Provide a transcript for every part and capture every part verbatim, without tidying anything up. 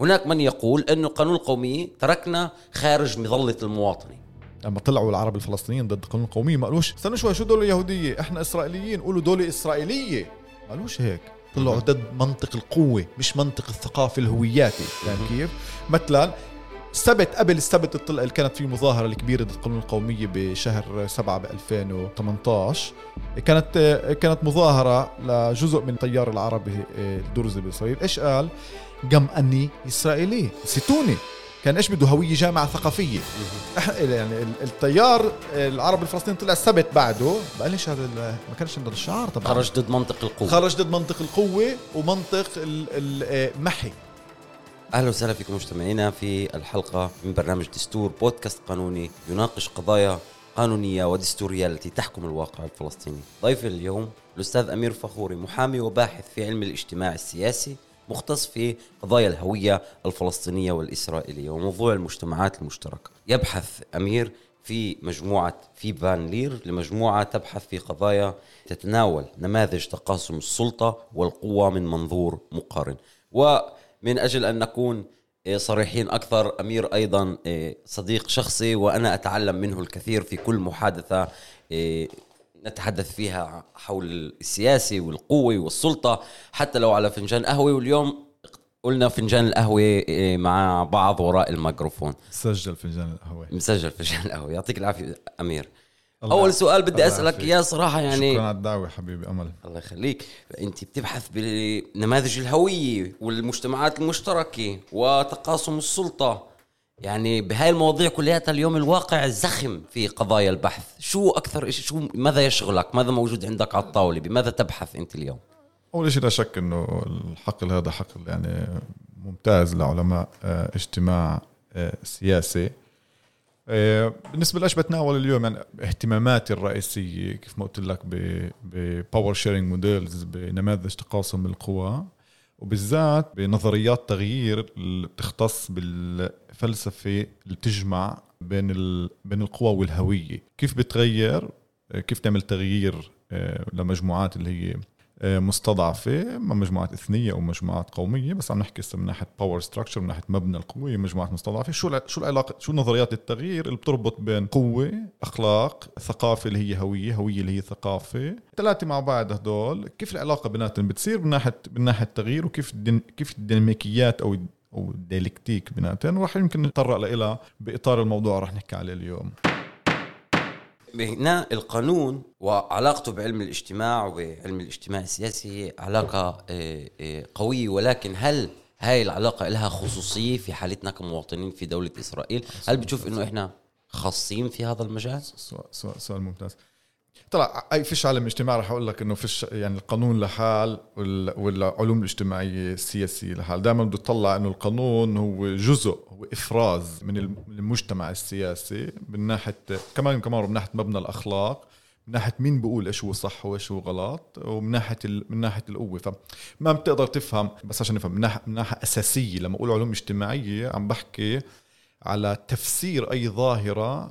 هناك من يقول أنه قانون القومية تركنا خارج مظلة المواطنة. لما طلعوا العرب الفلسطينيين ضد القانون القومية ما قالوش استنوا شوي شو دولة يهودية احنا إسرائيليين قولوا دولة إسرائيلية، ما قالوش هيك. طلعوا ضد منطق القوة مش منطق الثقافة الهوياتي. يعني كيف مثلا السبت قبل السبت الطلقة اللي كانت فيه مظاهرة الكبيرة ضد القانون القومية بشهر سبعة بألفين وثمانتاشر، كانت كانت مظاهرة لجزء من التيار العربي الدرزي بإسرائيل. إيش قال؟ قم أني إسرائيلي ستوني. كان إيش بده؟ هوية جامعة ثقافية. يعني التيار العربي الفلسطيني طلع السبت بعده بقى ليش هذا ما كانش عندنا الشعار طبعا. خرج ضد منطق القوة، خرج ضد منطق القوة ومنطق المحي. أهلا وسهلا فيكم مجتمعينا في الحلقة من برنامج دستور، بودكاست قانوني يناقش قضايا قانونية ودستورية التي تحكم الواقع الفلسطيني. ضيف اليوم الأستاذ أمير فخوري، محامي وباحث في علم الاجتماع السياسي، مختص في قضايا الهوية الفلسطينية والإسرائيلية وموضوع المجتمعات المشتركة. يبحث أمير في مجموعة في بانلير لمجموعة تبحث في قضايا تتناول نماذج تقاسم السلطة والقوة من منظور مقارن. و من أجل أن نكون صريحين أكثر، أمير أيضا صديق شخصي وأنا أتعلم منه الكثير في كل محادثة نتحدث فيها حول السياسي والقوة والسلطة حتى لو على فنجان قهوة. واليوم قلنا فنجان القهوة مع بعض وراء الميكروفون. مسجل فنجان القهوة، مسجل فنجان القهوة. يعطيك العافية أمير. أول سؤال بدي أسألك يا صراحة، يعني شكرا على الدعوة حبيبي أمل. الله يخليك. أنت بتبحث بنماذج الهوية والمجتمعات المشتركة وتقاسم السلطة، يعني بهاي المواضيع كلها. اليوم الواقع زخم في قضايا البحث. شو أكثر إشي، شو ماذا يشغلك، ماذا موجود عندك على الطاولة، بماذا تبحث أنت اليوم؟ أول شيء لا شك إنه الحقل هذا حقل يعني ممتاز لعلماء اجتماع سياسي. بالنسبة لأش بتناول اليوم، يعني اهتماماتي الرئيسية كيف ما قلت لك بباور شيرينج موديلز، بنماذج تقاسم القوى، وبالذات بنظريات تغيير اللي بتختص بالفلسفة اللي بتجمع بين بين القوى والهوية. كيف بتغير، كيف تعمل تغيير لمجموعات اللي هي مستضعفة، مجموعات إثنية أو مجموعات قومية، بس عم نحكي هسه من ناحية باور ستراكشر، من ناحية مبنى القوة، مجموعات مستضعفة. شو شو العلاقة، شو نظريات التغيير اللي بتربط بين قوة، أخلاق، ثقافة اللي هي هوية، هوية اللي هي ثقافة، ثلاثة مع بعض هدول كيف العلاقة بيناتهم بتصير من ناحية من ناحية التغيير، وكيف دين كيف الديناميكيات أو أو الديالكتيك بيناتهم. راح يمكن نتطرق لها بإطار الموضوع راح نحكي عليه اليوم. هنا القانون وعلاقته بعلم الاجتماع وعلم الاجتماع السياسي علاقة قوية، ولكن هل هاي العلاقة لها خصوصية في حالتنا كمواطنين في دولة إسرائيل؟ هل بتشوف إنه إحنا خاصين في هذا المجال؟ سؤال ممتاز. طلع أي فيش علم اجتماع رح أقول لك إنه فيش، يعني القانون لحال والعلوم الاجتماعية السياسية لحال. دائما بدو تطلع إنه القانون هو جزء، هو إفراز من المجتمع السياسي من ناحية كمان كمان من ناحية مبنى الأخلاق، من ناحية مين بيقول إيش هو صح وإيش هو غلط، ومن ناحية من ناحية القوة. فما بتقدر تفهم بس عشان نفهم من ناحية من ناحية أساسية. لما أقول علوم اجتماعية عم بحكي على تفسير أي ظاهرة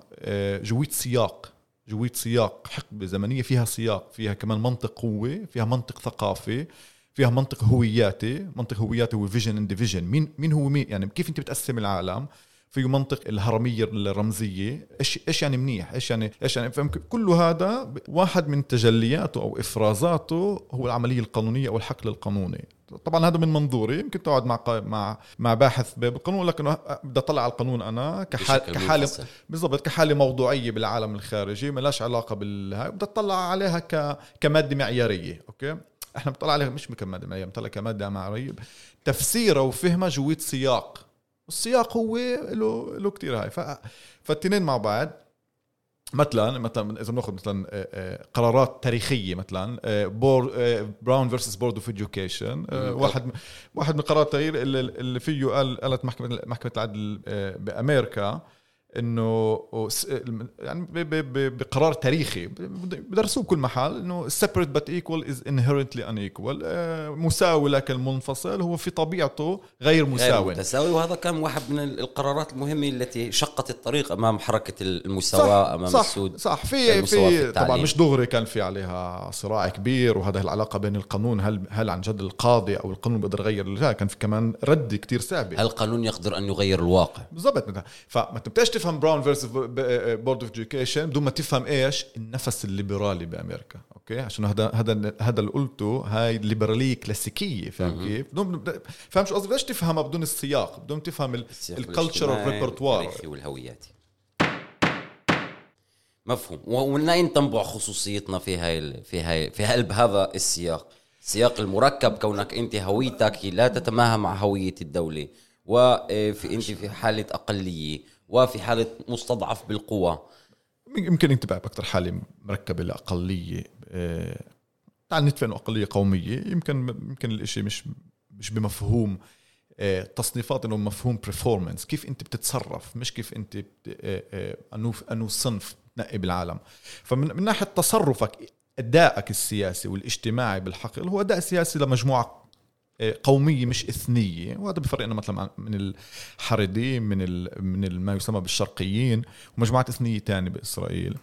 جوية سياق، جوية سياق، حقبة زمنية فيها سياق، فيها كمان منطق قوة، فيها منطق ثقافة، فيها منطق هوياتي. منطق هوياتي هو فيجن اند ديفيجن، مين مين هو مين، يعني كيف انت بتقسم العالم. فيه منطق الهرمية الرمزية، ايش ايش يعني منيح، ايش يعني ايش يعني فهم. كل هذا واحد من تجلياته او افرازاته هو العملية القانونية او الحقل القانوني. طبعا هذا من منظوري. يمكن تقعد مع مع مع باحث بالقانون، لكن بدي اطلع على القانون انا كحاله بالضبط، كحاله موضوعيه بالعالم الخارجي ما لهاش علاقه بالها. بدي اطلع عليها ك كماده معياريه. اوكي، احنا بنطلع عليها مش كماده معياريه، بنطلع كماده معياريه تفسيره وفهمه جوية سياق، والسياق هو له له كثير. هاي فالتنين مع بعض. مثلا مثلا اذا بناخذ مثلا قرارات تاريخيه، مثلا براون فيرسس بورد اوف اديوكيشن، واحد واحد من قرارات التغيير اللي فيه قال قالت محكمه محكمه العدل بامريكا انه يعني بقرار تاريخي بدرسوه بكل محل انه separate but equal is inherently unequal, مساوي لكن منفصل هو في طبيعته غير مساوي متساوي. وهذا كان واحد من القرارات المهمه التي شقت الطريق امام حركه المساواه, صح امام صح السود صح في في طبعا مش دغري كان في عليها صراع كبير, وهذا العلاقه بين القانون هل هل عن جد القاضي او القانون بيقدر يغير, كان في كمان رد كتير سابق هل القانون يقدر ان يغير الواقع بالضبط. فما بتبقاش تفهم براون فيرسس بورد اوف اديوكيشن بدون ما تفهم ايش النفس الليبرالي بامريكا. اوكي عشان هذا هذا هذا اللي قلته, هاي الليبراليه كلاسيكيه فاهم كيف, بدون فاهم شو قصدي ليش تفهمها بدون السياق, بدون تفهم الكالتشر ريبرتوار والهويات مفهوم, ومنين تنبع خصوصيتنا في هاي في هاي في قلب هذا السياق, سياق المركب, كونك انت هويتك لا تتماهى مع هويه الدوله, وفي انت في حاله اقليه وفي حالة مستضعف بالقوة. يمكن أنت بقى أكتر حالة مركبة لأقلية تعال ندفن أقلية قومية, يمكن يمكن الإشي مش مش بمفهوم تصنيفات إنه مفهوم performance, كيف أنت بتتصرف مش كيف أنت أنو أنو صنف تنقي بالعالم. فمن ناحية تصرفك أدائك السياسي والاجتماعي بالحقل هو أداء سياسي لمجموعة قومية مش إثنية, وهذا بفرقنا مثلا من الحريديم من ال من ما يسمى بالشرقيين ومجموعات إثنية تانية بإسرائيل.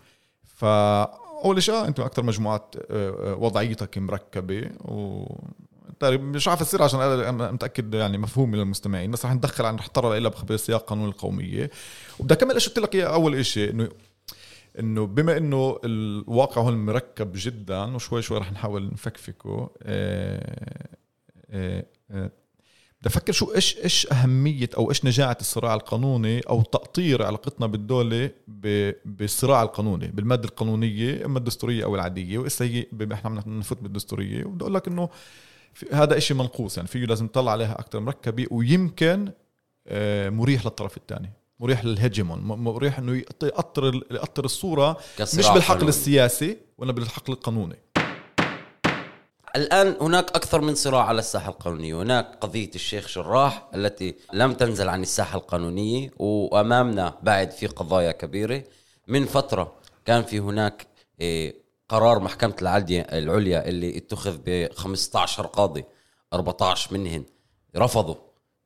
فأول شيء أنتم أكتر مجموعات وضعيتك مركبة, وتقريبا مش عارف أصير عشان أنا متأكد يعني مفهوم للمستمعين, بس رح ندخل عن نحترر إلا بخبر سياق قانون القومية. وبدأ كمل إيش تلاقيه أول إشي إنه إنه بما إنه الواقع هون مركب جدا وشوي شوي رح نحاول نفكفكه. اه ايه ايه بدي افكر شو ايش ايش اهميه او ايش نجاعه الصراع القانوني او تقطير علاقتنا بالدوله بالصراع القانوني بالماده القانونيه اما الدستوريه او العاديه, وإيش هي احنا بدنا نفوت بالدستوريه. وبدي اقول لك انه هذا إشي منقوص يعني فيه لازم نطلع عليها اكثر مركبه, ويمكن مريح للطرف الثاني, مريح للهجمون, مريح انه يقطر يقطر الصوره مش بالحقل السياسي ولا بالحقل القانوني. الآن هناك أكثر من صراع على الساحة القانونية, هناك قضية الشيخ شراح التي لم تنزل عن الساحة القانونية, وأمامنا بعد في قضايا كبيرة. من فترة كان في هناك قرار محكمة العدل العليا اللي اتخذ ب خمسة عشر قاضي, أربعة عشر منهم رفضوا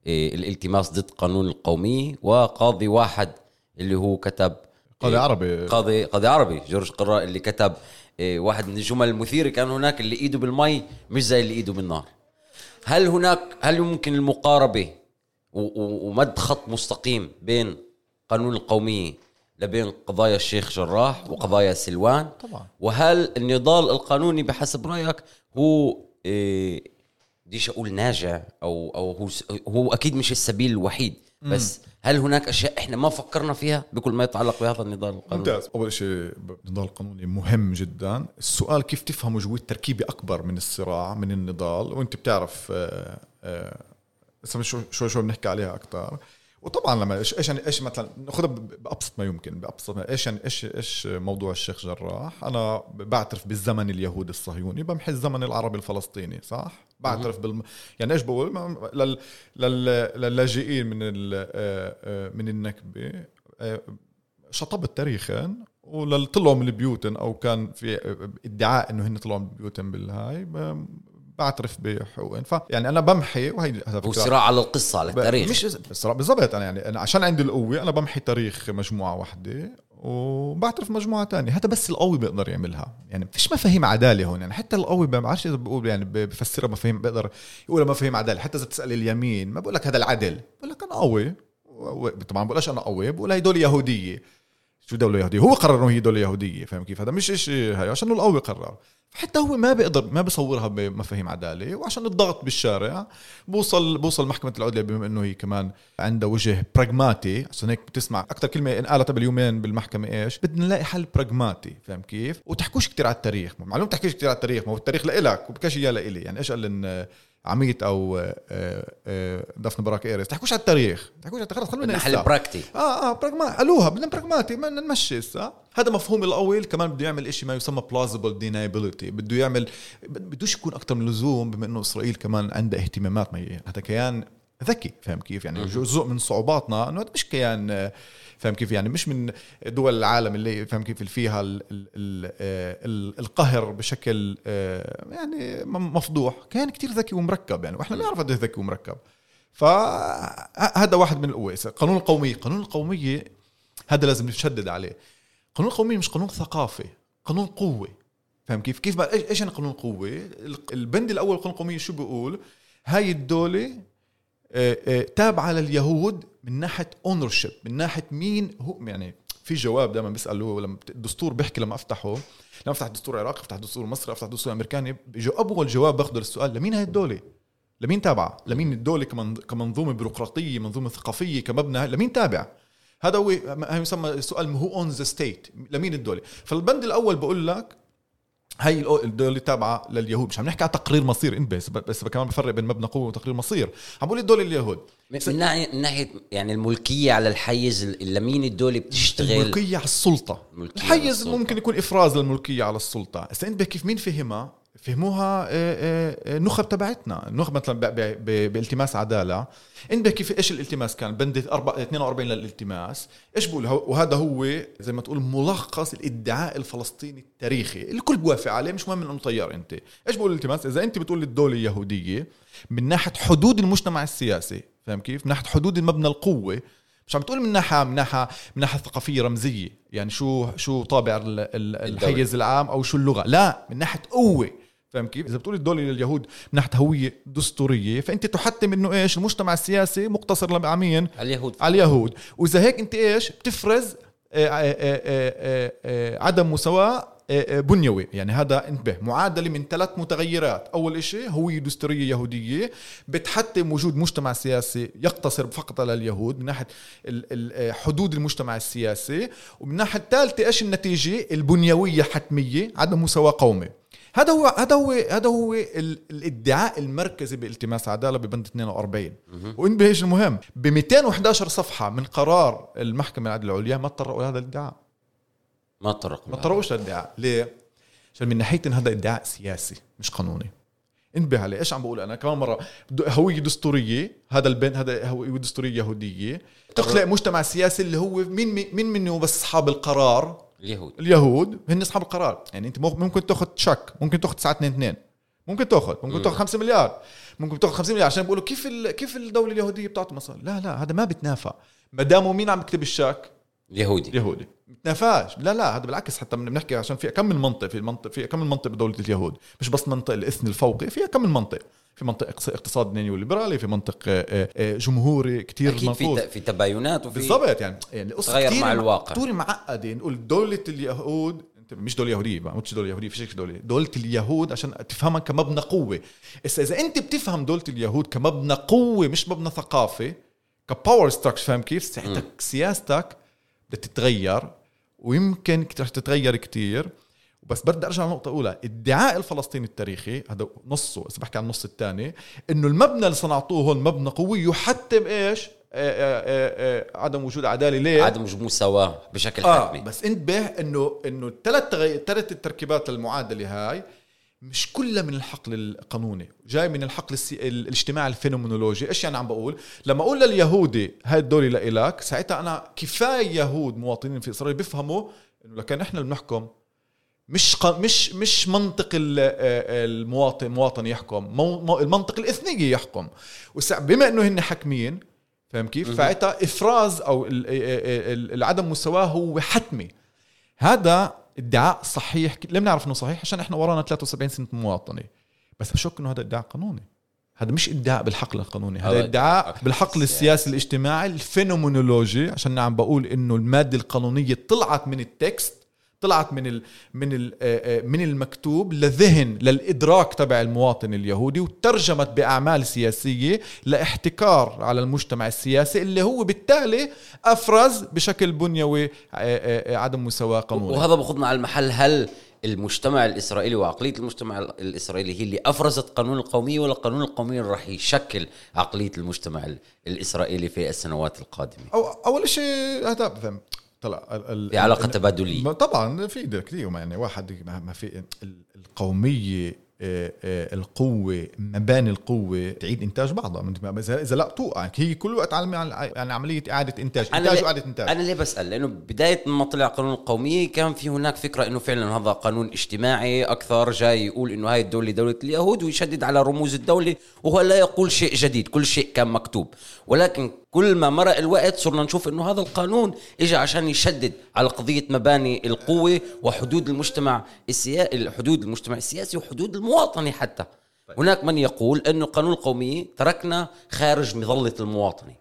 الالتماس ضد قانون القومية, وقاضي واحد اللي هو كتب قاضي عربي قاضي قاضي عربي جورج قراء اللي كتب واحد من الجمل المثيرة كان هناك اللي إيده بالمي مش زي اللي إيده بالنار. هل هناك هل يمكن المقاربة ومد خط مستقيم بين قانون القومية لبين قضايا الشيخ جراح وقضايا سلوان؟ طبعا. وهل النضال القانوني بحسب رأيك هو ديش أقول ناجع أو أو هو هو أكيد مش السبيل الوحيد, بس هل هناك أشياء إحنا ما فكرنا فيها بكل ما يتعلق بهذا النضال القانوني؟ ممتاز. أول شيء النضال القانوني مهم جدا, السؤال كيف تفهم وجوه تركيبة أكبر من الصراع من النضال, وأنت بتعرف اسمه شو شو شو بنحكي عليها أكتر. وطبعا لما إيش يعني إيش مثلا نأخذها بأبسط ما يمكن بأبسط ما إيش يعني إيش إيش موضوع الشيخ جراح, أنا بعترف بالزمن اليهودي الصهيوني بمحي الزمن العربي الفلسطيني, صح بعترف بال يعني إيش بقول لل للاجئين من ال من النكبة شطبت تاريخا وللطلعوا من بيوتهم أو كان في ادعاء إنه هن طلعوا من بيوتهم بالهاي بعترف بحقوقهم. ف يعني انا بمحي, وهي صراع على القصه على التاريخ مش صراع بالضبط, انا يعني أنا عشان عندي القوه انا بمحي تاريخ مجموعه واحده وبعترف مجموعه تانية, هذا بس القوي بيقدر يعملها. يعني فيش مفاهيم عداله هون, يعني حتى القوي ما بعرفش اذا بقول يعني بفسرها مفاهيم, بقدر يقول مفاهيم عداله. حتى اذا بتسال اليمين ما بقول لك هذا العدل, بقول لك انا قوي, طبعا بقولش انا قوي, بقول هدول يهوديه, شو دوله يهوديه, هو قرر انه هي دوله يهوديه, فاهم كيف؟ هذا مش شيء هاي عشان القوي قرر, حتى هو ما بيقدر ما بيصورها بمفاهيم عداله. وعشان الضغط بالشارع بوصل بوصل محكمه العدل, بما انه هي كمان عندها وجه براغماتي, عشان هيك بتسمع اكثر كلمه انقالت باليومين بالمحكمه ايش بدنا نلاقي حل براغماتي, فاهم كيف؟ وتحكوش كتير على التاريخ, معلوم تحكيش كتير على التاريخ, ما هو التاريخ لإلك وبكاش اياه لإلي. يعني ايش قال عميت او دفن براك ايرس, تحكوش على التاريخ, تحكوش على التاريخ, خلونا نحل براكتي اه اه براغماتي, قالوها بدنا براغماتي ما نمشي. هذا مفهوم الأول. كمان بده يعمل إشي ما يسمى plausible deniability, بده يعمل بدوش يكون أكتر من لزوم, بما إنه إسرائيل كمان عندها اهتمامات, ما هي هذا كيان ذكي. فهم كيف يعني جزء من صعوباتنا انه مش كيان فهم كيف يعني مش من دول العالم اللي فهم كيف فيها ال ال ال القهر بشكل يعني مفضوح. كان كتير ذكي ومركب يعني, واحنا بنعرف قديه ذكي ومركب. فهذا واحد من القوى. قانون القومية, قانون القومية هذا لازم نشدد عليه. قانون القومية مش قانون ثقافي, قانون قوة. فهم كيف كيف ما ايش انا قانون قوة. البند الاول قانون القومية شو بيقول؟ هاي الدولة تابعة لليهود من ناحية ownership, من ناحية مين هو. يعني في جواب دائما بيسألوه لما الدستور بيحكي, لما افتحه لما افتح الدستور العراقي, افتح الدستور المصري, افتح الدستور الامريكاني, اول جواب باخذه للسؤال لمين هاي الدولة, لمين تابعة, لمين الدولة كمنظومة بيروقراطية, منظومة ثقافية, كمبنى لمين تابع. هذا هو يسمى السؤال who owns the state, لمين الدولة. فالبند الأول بقول لك هاي الدولة تابعة لليهود. مش عم نحكي على تقرير مصير إن بس, بس كمان بفرق بين مبنى قوة وتقرير مصير. عم بقول الدولة اليهود من ناحية يعني الملكية على الحيز, لمين الدولة بتشتغل. الملكية على السلطة, الملكية الحيز على السلطة. ممكن يكون إفراز للملكية على السلطة. استنت كيف مين فهمها فهموها نخب تبعتنا, نخب مثلا بالتماس عداله. انبه كيف ايش الالتماس كان بند اثنين وأربعين للالتماس ايش بقول. وهذا هو زي ما تقول ملخص الادعاء الفلسطيني التاريخي الكل بوافق عليه, مش مهم انه مطير. انت ايش بقول الالتماس؟ اذا انت بتقول الدوله اليهوديه من ناحيه حدود المجتمع السياسي, فاهم كيف, من ناحيه حدود المبنى القوه, مش عم تقول من ناحيه من ناحيه من ناحيه ثقافيه رمزيه يعني شو شو طابع الحيز العام او شو اللغه, لا من ناحيه قوه. فهم كيف؟ إذا بتقول الدولة لليهود من ناحية هوية دستورية, فأنت تحتم إنه إيش المجتمع السياسي مقتصر لمين؟ على اليهود. على اليهود. وإذا هيك أنت إيش بتفرز آآ آآ آآ آآ عدم مساواة بنيوي. يعني هذا انتبه معادلة من ثلاث متغيرات. أول إشي هوية دستورية يهودية بتحتم وجود مجتمع سياسي يقتصر فقط على اليهود من ناحية حدود المجتمع السياسي, ومن ناحية الثالثة إيش النتيجة البنيوية حتمية عدم مساواة قومي. هذا هو هذا هو هذا هو الادعاء المركزي بالتماس عداله ببند اثنين وأربعين. وانبه ايش المهم ب مئتين وإحدى عشر صفحه من قرار المحكمه العدل العليا ما تطرقوا لهذا الادعاء, ما تطرقوا ما تطرقوش للادعاء. ليه؟ عشان من ناحيه هذا ادعاء سياسي مش قانوني. انبه عليه ايش عم بقول انا كمان مره. هويه دستوريه, هذا البند هذا هويه دستوريه يهوديه تخلق مجتمع سياسي اللي هو مين مين منه بس اصحاب القرار اليهود. اليهود هن أصحاب القرار. يعني أنت ممكن تأخذ شك, ممكن تأخذ تسعة اثنين اثنين, ممكن تأخذ ممكن تأخذ خمسة مليار, ممكن تأخذ خمسين مليار عشان بيقولوا كيف ال... كيف الدولة اليهودية بتعطي مصاري. لا لا هذا ما بتنافى. ما داموا مين عم يكتب الشك؟ يهودي. يهودي بتنافاش. لا لا هذا بالعكس. حتى بنحكي عشان في كم من منطقة في المنطقة في كم من منطقة بدولة اليهود, مش بس منطقة الإثني الفوقي, فيها كم من منطقة. في منطق اقتصاد نيو ليبرالي, في منطق جمهوري كتير منفوض, في تباينات وفي بالضبط يعني يعني تغير مع الواقع. طول معقدين نقول دولة اليهود مش دولة يهودية, ما مش دولة يهودية, في شيء دولة دولة اليهود عشان تفهمها كمبنى قوة. إذا أنت بتفهم دولة اليهود كمبنى قوة مش مبنى ثقافي كباور ستراكشر, فهم كيف سياستك سياستك بتتغير, ويمكن تتغير كتير. بس بدي أرجع لنقطة أولى. الادعاء الفلسطيني التاريخي هذا نصه, إذا بحكي عن النص الثاني, إنه المبنى اللي صنعتوه هون مبنى قوي يحتم إيش آآ آآ آآ عدم وجود عدالة. ليه؟ عدم وجود مساواة بشكل آه حتمي. بس انتبه إنه إنه الثلاث ثلاث التركيبات المعادلة هاي مش كلها من الحقل القانوني, جاي من الحقل الاجتماعي الفينومنولوجي. إيش يعني عم بقول؟ لما أقول لليهودي هاي الدولة لإلك, ساعتها أنا كفاية يهود مواطنين في إسرائيل بيفهموا إنه لكن إحنا بنحكم مش ق... مش مش منطق المواطن مواطن يحكم, مو... المنطق الاثني يحكم. وسع بما انه هن حاكمين, فهم كيف, فعتا افراز او العدم مساواه هو حتمي. هذا ادعاء صحيح, لم نعرف انه صحيح عشان احنا ورانا ثلاثة وسبعين سنه مواطنه. بس بشك انه هذا ادعاء قانوني. هذا مش ادعاء بالحقل القانوني, هذا ادعاء بالحقل السياسي الاجتماعي الفينومنولوجي. عشان نعم بقول انه الماده القانونيه طلعت من التكست, طلعت من ال من ال من المكتوب لذهن للإدراك تبع المواطن اليهودي, وترجمت بأعمال سياسية لاحتكار على المجتمع السياسي اللي هو بالتالي أفرز بشكل بنيوي عدم مساواة قانوني. وهذا بخدنا على المحل. هل المجتمع الإسرائيلي وعقلية المجتمع الإسرائيلي هي اللي أفرزت قانون القومية, ولا قانون القومية راح يشكل عقلية المجتمع الإسرائيلي في السنوات القادمة؟ أو أول شيء هذا فهم في علاقة تبادلية. طبعا في كثير يعني واحد ما في القومية القوة مباني القوة تعيد إنتاج بعضها. إذا لا توقع هي كل وقت عن عملية إعادة إنتاج إنتاج وإعادة إنتاج. أنا ليه بسأل؟ لأنه بداية ما طلع قانون القومية كان في هناك فكرة إنه فعلا هذا قانون اجتماعي أكثر، جاي يقول إنه هاي الدولة دولة اليهود ويشدد على رموز الدولة، وهو لا يقول شيء جديد، كل شيء كان مكتوب. ولكن كل ما مرق الوقت صرنا نشوف إنه هذا القانون إجا عشان يشدد على قضية مباني القوة وحدود المجتمع السياسي، حدود المجتمع السياسي وحدود المواطنة حتى. طيب. هناك من يقول إنه قانون القومية تركنا خارج مظلة المواطنة.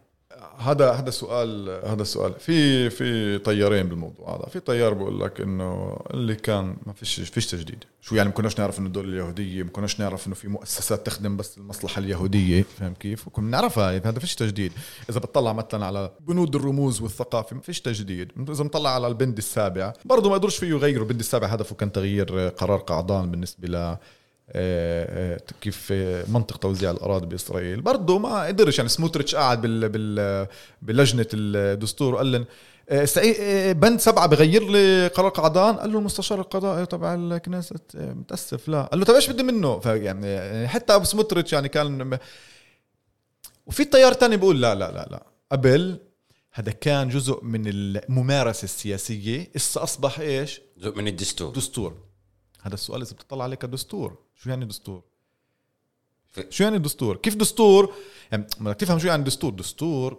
هذا هذا سؤال هذا سؤال في في طيارين بالموضوع هذا. في طيار بقول لك إنه اللي كان ما فيش فيش تجديد، شو يعني ما كناش نعرف إنه الدولة اليهودية، ما كناش نعرف إنه في مؤسسات تخدم بس المصلحة اليهودية، فهم كيف؟ وكنا نعرفها، هذا فيش تجديد. إذا بتطلع مثلا على بنود الرموز والثقافة ما فيش تجديد. إذا بتطلع على البند السابع برضو ما يقدرش فيه يغيروا. البند السابع هدفه كان تغيير قرار قعدان بالنسبة ل كيف منطقة توزيع الأراضي بإسرائيل، برضو ما قدرش. يعني سموتريتش قاعد بال بال بلجنة الدستور قال لن بند سبعة بغير لي قرار قعدان، قال له المستشار القضائي تبع الكنيسة متأسف لا، قال له طب ايش بدي منه؟ يعني حتى ابو سموتريتش يعني كان. وفي تيار تاني بيقول لا لا لا لا قبل هذا كان جزء من الممارسة السياسية، إسا أصبح إيش؟ جزء من الدستور. دستور. هذا السؤال إذا بتطلع عليك دستور، شو يعني دستور؟ شو يعني دستور؟ كيف دستور؟ يعني بدك تفهم شو يعني دستور. دستور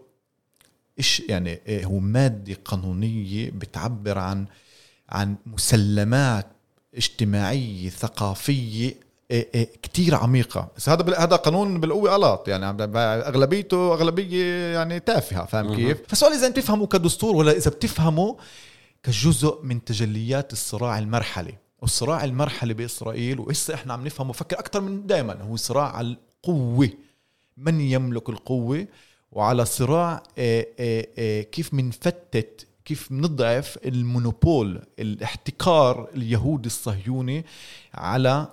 إيش يعني؟ إيه هو مادة قانونية بتعبر عن عن مسلمات اجتماعية ثقافية إيه إيه كتير عميقة. هذا هذا قانون بالقوة غلط، يعني أغلبيته أغلبية يعني تافهة، فاهم كيف؟ فالسؤال إذا أنت تفهمه كدستور ولا إذا بتفهمه كجزء من تجليات الصراع المرحلي. والصراع المرحلي بإسرائيل وإسا إحنا عم نفهم وفكر أكتر من دائما هو صراع على القوة، من يملك القوة، وعلى صراع آآ آآ كيف منفتت، كيف منضعف المونوبول، الاحتكار اليهودي الصهيوني على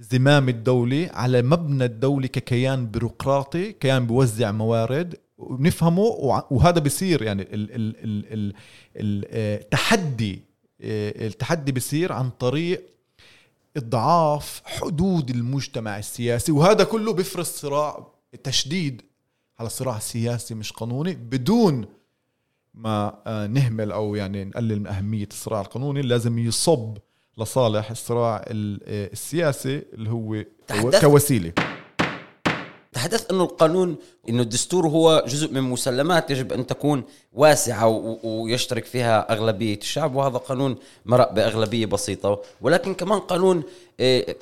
زمام الدولة، على مبنى الدولة ككيان بيروقراطي، كيان بيوزع موارد ونفهمه. وهذا بيصير يعني ال ال ال ال التحدي التحدي بيصير عن طريق إضعاف حدود المجتمع السياسي، وهذا كله بيفرض صراع تشديد على صراع سياسي مش قانوني، بدون ما نهمل أو يعني نقلل من أهمية الصراع القانوني. لازم يصب لصالح الصراع السياسي اللي هو كوسيلة. تحدث أنه القانون، أنه الدستور هو جزء من مسلمات يجب أن تكون واسعة ويشترك فيها أغلبية الشعب، وهذا قانون مرق بأغلبية بسيطة. ولكن كمان قانون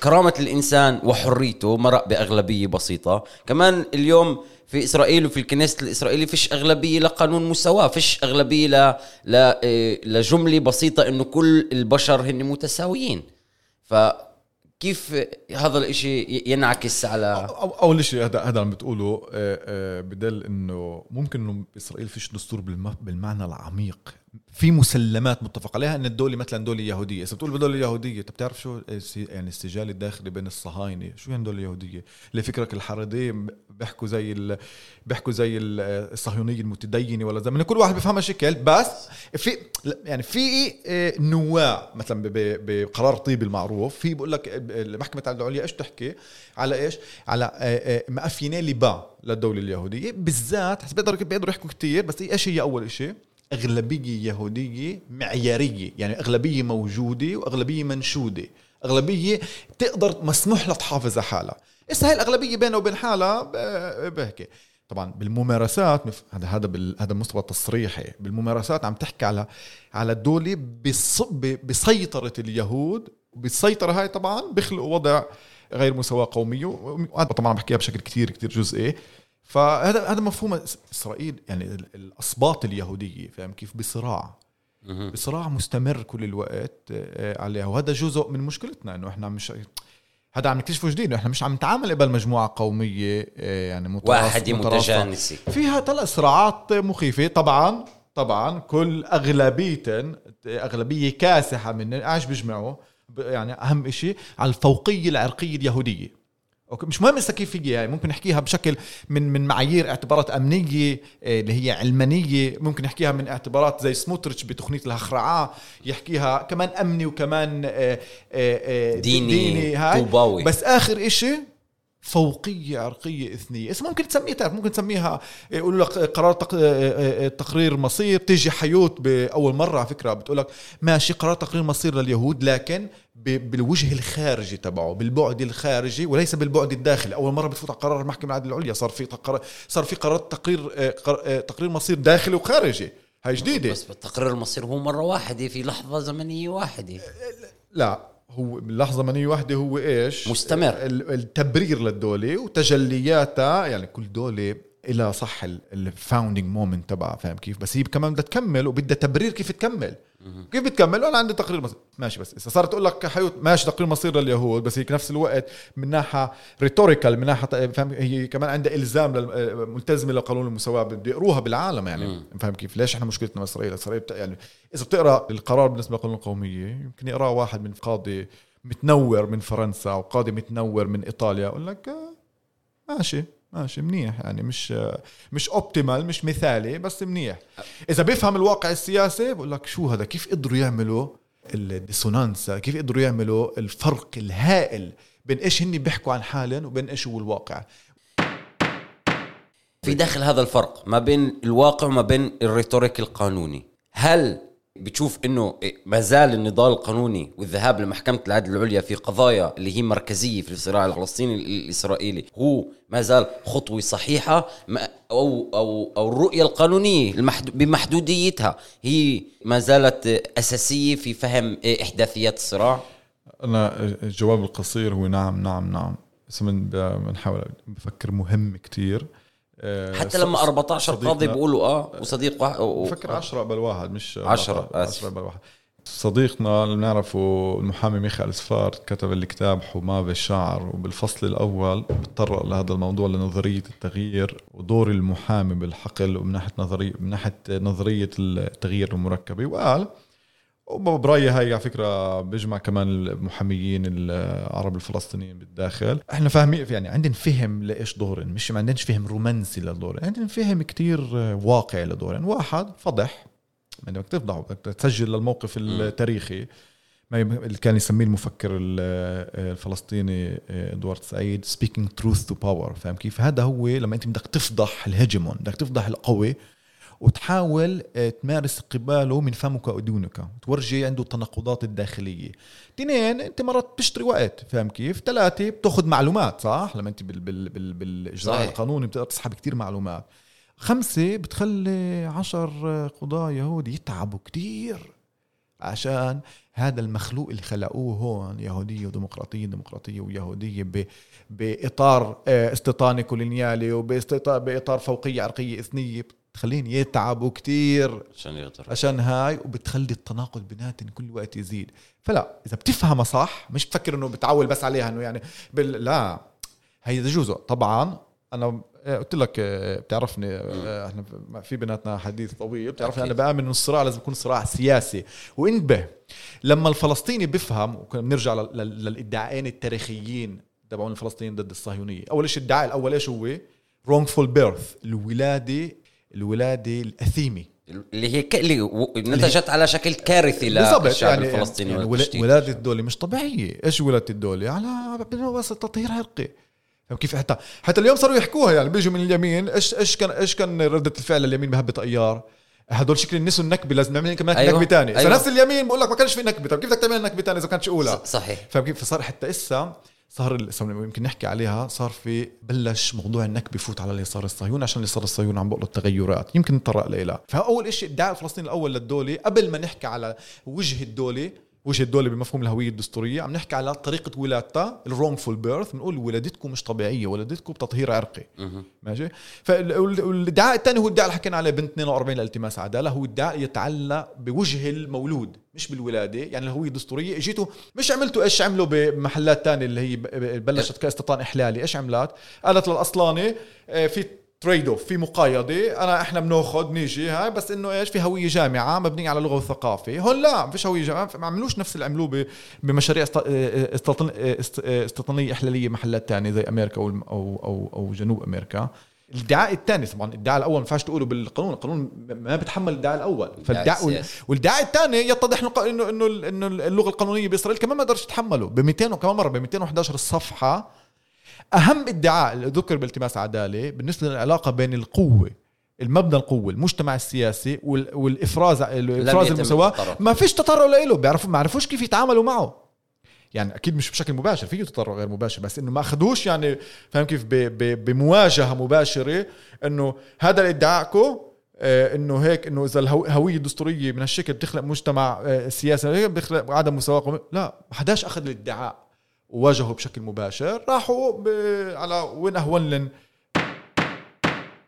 كرامة الإنسان وحريته مرق بأغلبية بسيطة. كمان اليوم في إسرائيل وفي الكنيست الإسرائيلي فيش أغلبية لقانون مساواة، فيش أغلبية ل... ل... لجملة بسيطة أنه كل البشر هن متساويين. ف كيف هذا الاشي ينعكس على اول شيء؟ هذا هذا عم بتقوله بدل انه ممكن انه باسرائيل فيش دستور بالمعنى العميق. في مسلمات متفق عليها ان الدوله مثلا دوله يهوديه. اذا بتقول بدوله يهوديه، طب بتعرف شو يعني السجال الداخلي بين الصهاينه؟ شو يعني دوله يهوديه؟ لفكرك الحريديم بيحكوا زي ال... بيحكوا زي الصهيونيه المتدينه ولا زي كل واحد بفهمها شكل. بس في يعني في نواه مثلا ب... بقرار طيب المعروف في بقول لك المحكمه العليا ايش تحكي على ايش؟ على مافيني لبا للدوله اليهوديه بالذات. حسب بيقدروا بيقدروا يحكوا كتير، بس ايش هي اول شيء؟ أغلبية يهودية معيارية، يعني أغلبية موجودة وأغلبية منشودة، أغلبية تقدر مسموح لها تحافظ على حالها. إسا هاي الأغلبية بينه وبين حالها بحكي طبعا بالممارسات. هذا هذا بال... هذا مستوى تصريحي. بالممارسات عم تحكي على على الدولة بص... بسيطرة اليهود، وبالسيطرة هاي طبعا بيخلقوا وضع غير مساواة قومية. طبعا عم بحكيها بشكل كتير كتير جزئي. فهذا هذا مفهوم إسرائيل، يعني الأصباط اليهودية، فهم كيف؟ بصراع بصراع مستمر كل الوقت عليها. وهذا جزء من مشكلتنا، إنه إحنا مش هذا عم نكتشفه جديد، إحنا مش عم نتعامل قبل مجموعة قومية يعني متراصة متجانسة فيها ثلاث صراعات مخيفة. طبعا طبعا كل أغلبية أغلبية كاسحة من عايش بيجمعوا يعني أهم إشي على الفوقية العرقية اليهودية. أوكي مش مهم هسه كيف هي، ممكن نحكيها بشكل من من معايير اعتبارات أمنية اللي هي علمانية، ممكن نحكيها من اعتبارات زي سموتريتش بتقنية الهخرعة يحكيها كمان أمني وكمان ديني, ديني هاي. بس آخر إشي فوقية عرقية إثنية، اسم ممكن تسميها تعرف ممكن تسميها يقول لك قرار تقرير مصير. تيجي حيوت بأول مرة على فكرة بتقول لك ماشي قرار تقرير مصير لليهود لكن بالوجه الخارجي تبعه، بالبعد الخارجي وليس بالبعد الداخلي. أول مرة بتفوت على قرار المحكمة العادلة العليا صار في تقرير صار في قرار تقرير تقرير مصير داخلي وخارجي، هاي جديدة. بس بالتقرير المصير هو مرة واحدة في لحظة زمنية واحدة، لا هو لحظة منية واحدة، هو إيش مستمر التبرير للدولة وتجلياتها، يعني كل دولة إلى صح الفاوندينج مومنت تبعها، فاهم كيف؟ بس هي كمان بدها تكمل وبدها تبرير كيف تكمل م- كيف بتكمل. أنا عندي تقرير مصير ماشي، بس إذا صارت تقول لك حيوت ماشي تقرير مصير لليهود، بس هي نفس الوقت من ناحية ريتوريكال، من ناحية فاهم هي كمان عندها إلزام ملتزمة لقانون المساواة، بدي يقروها بالعالم يعني م- فاهم كيف؟ ليش إحنا مشكلتنا مع إسرائيل؟ إسرائيل يعني إذا بتقرأ القرار بالنسبة للقانون القومية يمكن يقرأ واحد من قاضي متنور من فرنسا أو قاضي متنور من إيطاليا يقول لك ماشي ماشي منيح، يعني مش مش اوبتيمال، مش مثالي بس منيح. اذا بيفهم الواقع السياسي بقول لك شو هذا، كيف قدروا يعملوا الديسونانس، كيف قدروا يعملوا الفرق الهائل بين ايش هني بيحكوا عن حالهم وبين ايش هو الواقع. في داخل هذا الفرق ما بين الواقع وما بين الريتوريك القانوني، هل بتشوف انه ما زال النضال القانوني والذهاب لمحكمة العدل العليا في قضايا اللي هي مركزية في الصراع الفلسطيني الإسرائيلي هو ما زال خطوة صحيحة، او او او الرؤية القانونية بمحدوديتها هي ما زالت أساسية في فهم إحداثيات الصراع؟ انا الجواب القصير هو نعم نعم نعم. بس بنحاول بفكر مهم كتير، حتى لما أربعة عشر قاضي بيقولوا اه وصديق واحد و... فكر عشرة بل واحد مش عشرة عشرة بل واحد. صديقنا اللي بنعرفه المحامي ميخا أسفار كتب الكتاب حماة بالشعر، وبالفصل الأول بتطرق لهذا الموضوع لنظرية التغيير ودور المحامي بالحقل ومن ناحية نظرية من ناحية نظرية التغيير المركبي. وقال وبرأيي هاي على فكرة بيجمع كمان المحاميين العرب الفلسطينيين بالداخل، احنا فاهمين يعني عندنا فهم لإيش دورن، مش ما عندناش فهم رومانسي لدورن، عندنا فهم كتير واقعي لدورن. واحد فضح، ما بدك تفضح بدك تسجل للموقف التاريخي، ما اللي كان يسميه المفكر الفلسطيني إدوارد سعيد speaking truth to power، فاهم كيف؟ هذا هو لما انت بدك تفضح الهجمون، بدك تفضح القوي وتحاول تمارس قباله من فمك ودونك، تورجي عنده التناقضات الداخلية. تنين انت مرات بتشتري وقت، فهم كيف؟ ثلاثة بتاخد معلومات، صح؟ لما انت بال بال بال بالإجراء القانوني بتقدر تسحب كتير معلومات. خمسة بتخلي عشر قضاة يهود يتعبوا كتير عشان هذا المخلوق اللي خلقوه هون يهودية وديمقراطية، ديمقراطية ويهودية بإطار استيطاني كولونيالي وبإطار فوقية عرقية إثنية، تخلين يتعبوا كتير عشان يقدر عشان هاي، وبتخلي التناقض بيناتهم كل وقت يزيد. فلا إذا بتفهمها صح مش بتفكر إنه بتعول بس عليها إنه يعني بال... لا هي جزء. طبعا أنا قلت لك بتعرفني إحنا في بيناتنا حديث طويل، بتعرفني أنا بآمن إنه الصراع لازم يكون صراع سياسي. وانتبه لما الفلسطيني بفهم، وبنرجع للإدعاءين التاريخيين تبعون الفلسطينيين ضد الصهيونية. أول إيش الدعاء الأول إيش هو wrongful birth، الولادة الولادة الأثيمة اللي هي كلي نتجت على شكل كارثي للشعب يعني الفلسطيني. يعني ولادة الدولة مش طبيعية. إيش ولادة الدولة؟ على بنواسط تطهير عرقي. كيف حتى حتى اليوم صاروا يحكوها، يعني بيجوا من اليمين إيش إيش كان إيش كان ردة الفعل اليمين بهبة أيار، هدول شكل النسوا النكبة لازم نعمل كمان أيوه. نكبة تانية. أيوه. نفس اليمين بقول لك ما كانش في نكبة، طب كيف بدك تعمل نكبة تانية إذا كانتش أولى؟ صحيح. فكيف صار حتى إسا صار يمكن نحكي عليها، صار في بلش موضوع النكبة بفوت على اليسار الصهيوني عشان اليسار الصهيوني عم بقلب التغيرات، يمكن نطرق لها. فأول إشي الدعاء الفلسطيني الأول للدولة قبل ما نحكي على وجه الدولة، وجه الدولة بمفهوم الهوية الدستورية، عم نحكي على طريقة ولادتها wrongful birth، بنقول ولادتكم مش طبيعية، ولادتكم بتطهير عرقي ماشي. فالدعاء الثاني هو الدعاء اللي حكينا عليه بين اثنين وأربعين لالتماس عدالة، هو الدعاء يتعلق بوجه المولود مش بالولادة. يعني الهوية الدستورية اجيتوا مش عملتوا ايش عملوا بمحلات تانية اللي هي بلشت كاستيطان احلالي، ايش عملت؟ قالت للأصلاني في تريد اوف، في مقايضه، انا احنا بناخذ نيجي هاي، بس انه ايش، في هويه جامعه مبنيه على اللغه والثقافه. هون لا، فيش هويه جامعه، ما عملوش نفس اللي عملوه بمشاريع استيطانيه احلاليه محلات تانية زي امريكا او او او جنوب امريكا. الادعاء الثاني طبعا، الادعاء الاول ما ينفعش تقوله بالقانون، القانون ما بتحمل الادعاء الاول، فالادعاء والادعاء الثاني يتضح انه انه انه اللغه القانونيه باسرائيل كمان ما قدرش تتحمله ب مئتين، وكمان مره ب مئتين وإحدى عشر الصفحه. أهم ادعاء ذكر بالتماس عدالة بالنسبة للعلاقة بين القوة، المبنى القوة، المجتمع السياسي والإفراز، الإفراز المساواة، ما فيش تطرق له، بيعرفوا ما عرفوش كيف يتعاملوا معه. يعني أكيد مش بشكل مباشر، فيه تطرق غير مباشر، بس إنه ما أخدوش يعني، فهم كيف بمواجهة مباشرة إنه هذا الادعاءكو، إنه هيك، إنه إذا الهوية الدستورية من هالشكل بتخلق مجتمع سياسي بتخلق عدم مساواة. لا، محداش أخذ الادعاء وواجهوا بشكل مباشر، راحوا على وين أهون لن.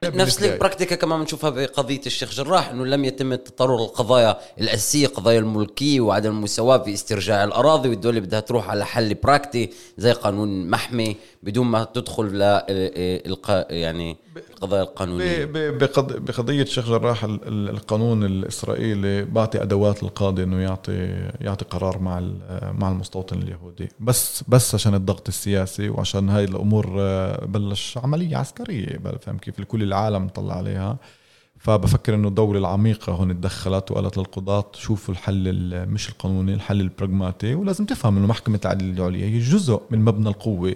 نفس البراكتيكا كمان نشوفها بقضية الشيخ جراح، أنه لم يتم التطرق للقضايا الأساسية، قضايا الملكية وعدم المساواة في استرجاع الأراضي، والدولة بدها تروح على حل براكتي زي قانون محمي بدون ما تدخل للقا يعني القضايا القانونية. بقضية الشيخ جراح القانون الإسرائيلي بعطي أدوات للقاضي أنه يعطي يعطي قرار مع مع المستوطن اليهودي، بس بس عشان الضغط السياسي وعشان هاي الأمور بلش عملية عسكرية، فهم كيف الكل العالم طلع عليها. فبفكر انه الدولة العميقة هون اتدخلت وقالت للقضاة شوفوا الحل مش القانوني، الحل البراغماتي. ولازم تفهم انه محكمة العدل العليا هي جزء من مبنى القوة،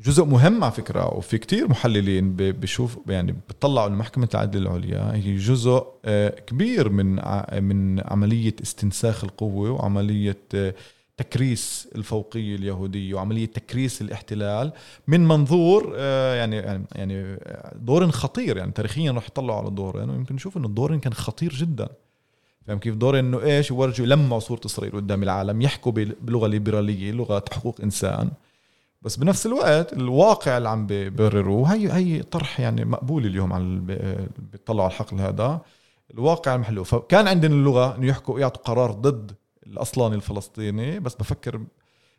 جزء مهم على فكرة. وفي كتير محللين بشوف يعني بتطلعوا انه محكمة العدل العليا هي جزء كبير من من عملية استنساخ القوة وعملية تكريس الفوقية اليهودية وعملية تكريس الاحتلال من منظور يعني يعني دور خطير. يعني تاريخيا راح يطلعوا على دورين، يعني ويمكن نشوف إنه الدورين كان خطير جدا. فهم كيف دور إنه إيش، يورجوا لما صورة إسرائيل قدام العالم، يحكوا بلغة ليبرالية، لغة حقوق إنسان، بس بنفس الوقت الواقع اللي عم بيبرروا هي هي طرح يعني مقبول اليوم على بيطلعوا على الحقل هذا الواقع المحلو. فكان عندنا اللغة إنه يحكوا يعطوا قرار ضد الأصلاني الفلسطيني، بس بفكر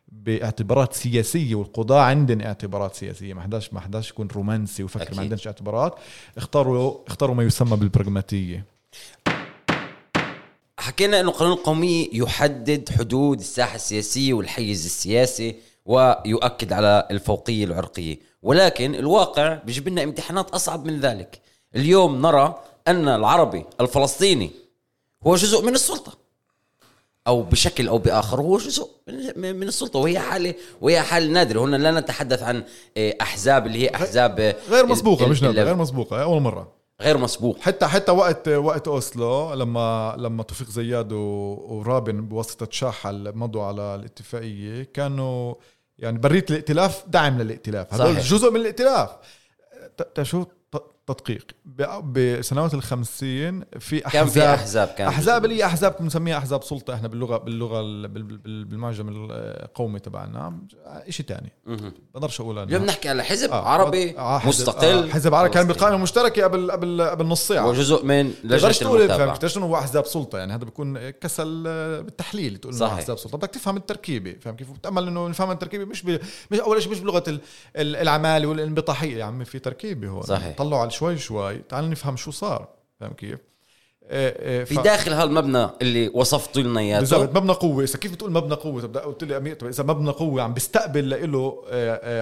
باعتبارات سياسية، والقضاء عندن اعتبارات سياسية، ما حداش ما حداش يكون رومانسي وفكر ما عندنش اعتبارات. اختاروا اختاروا ما يسمى بالبراغماتية. حكينا انه القانون القومي يحدد حدود الساحة السياسية والحيز السياسي ويؤكد على الفوقية العرقية، ولكن الواقع بيجيب لنا امتحانات أصعب من ذلك. اليوم نرى أن العربي الفلسطيني هو جزء من السلطة، أو بشكل أو بآخر هو جزء من السلطة، وهي حالة وهي حالة نادرة. هنا لا نتحدث عن أحزاب اللي هي أحزاب غير مسبوقة، مش نادرة، غير مسبوقة، أول مرة غير مسبوق. حتى حتى وقت وقت أوسلو، لما لما توفيق زياد ورابن بواسطة شاحل مضوا على الاتفاقية، كانوا يعني برية الائتلاف، دعم للائتلاف، هذول جزء من الائتلاف. تشو تدقيق بسنوات الخمسين في أحزاب كان في أحزاب كان أحزاب اللي أحزاب بنسميها أحزاب سلطة، إحنا باللغة باللغة بالمعجم القومي تبعنا إشي تاني، بقدرش أقول أنا. اليوم نحكي على حزب آه. عربي آه. مستقل آه. حزب عربي كان بالقائمة المشتركة قبل قبل قبل نص ساعة، وجزء من لجنة المتابعة. بتقدرش إنه هو أحزاب سلطة، يعني هذا بيكون كسل بالتحليل تقول إنه أحزاب سلطة. بدك تفهم التركيبة، فهم كيف بتأمل إنه نفهم التركيبة، مش ب... مش أول شيء مش بلغة العمالة والانبطاحية، يا عمي في تركيبة هون. طلعوا على شوي شوي، تعال نفهم شو صار. فهم كيف إيه إيه ف... في داخل هالمبنى اللي وصفت لنا اياه بالضبط، مبنى قوه. اذا كيف بتقول مبنى قوه؟ طب قلت لي امير، طب اذا مبنى قوه عم بيستقبل له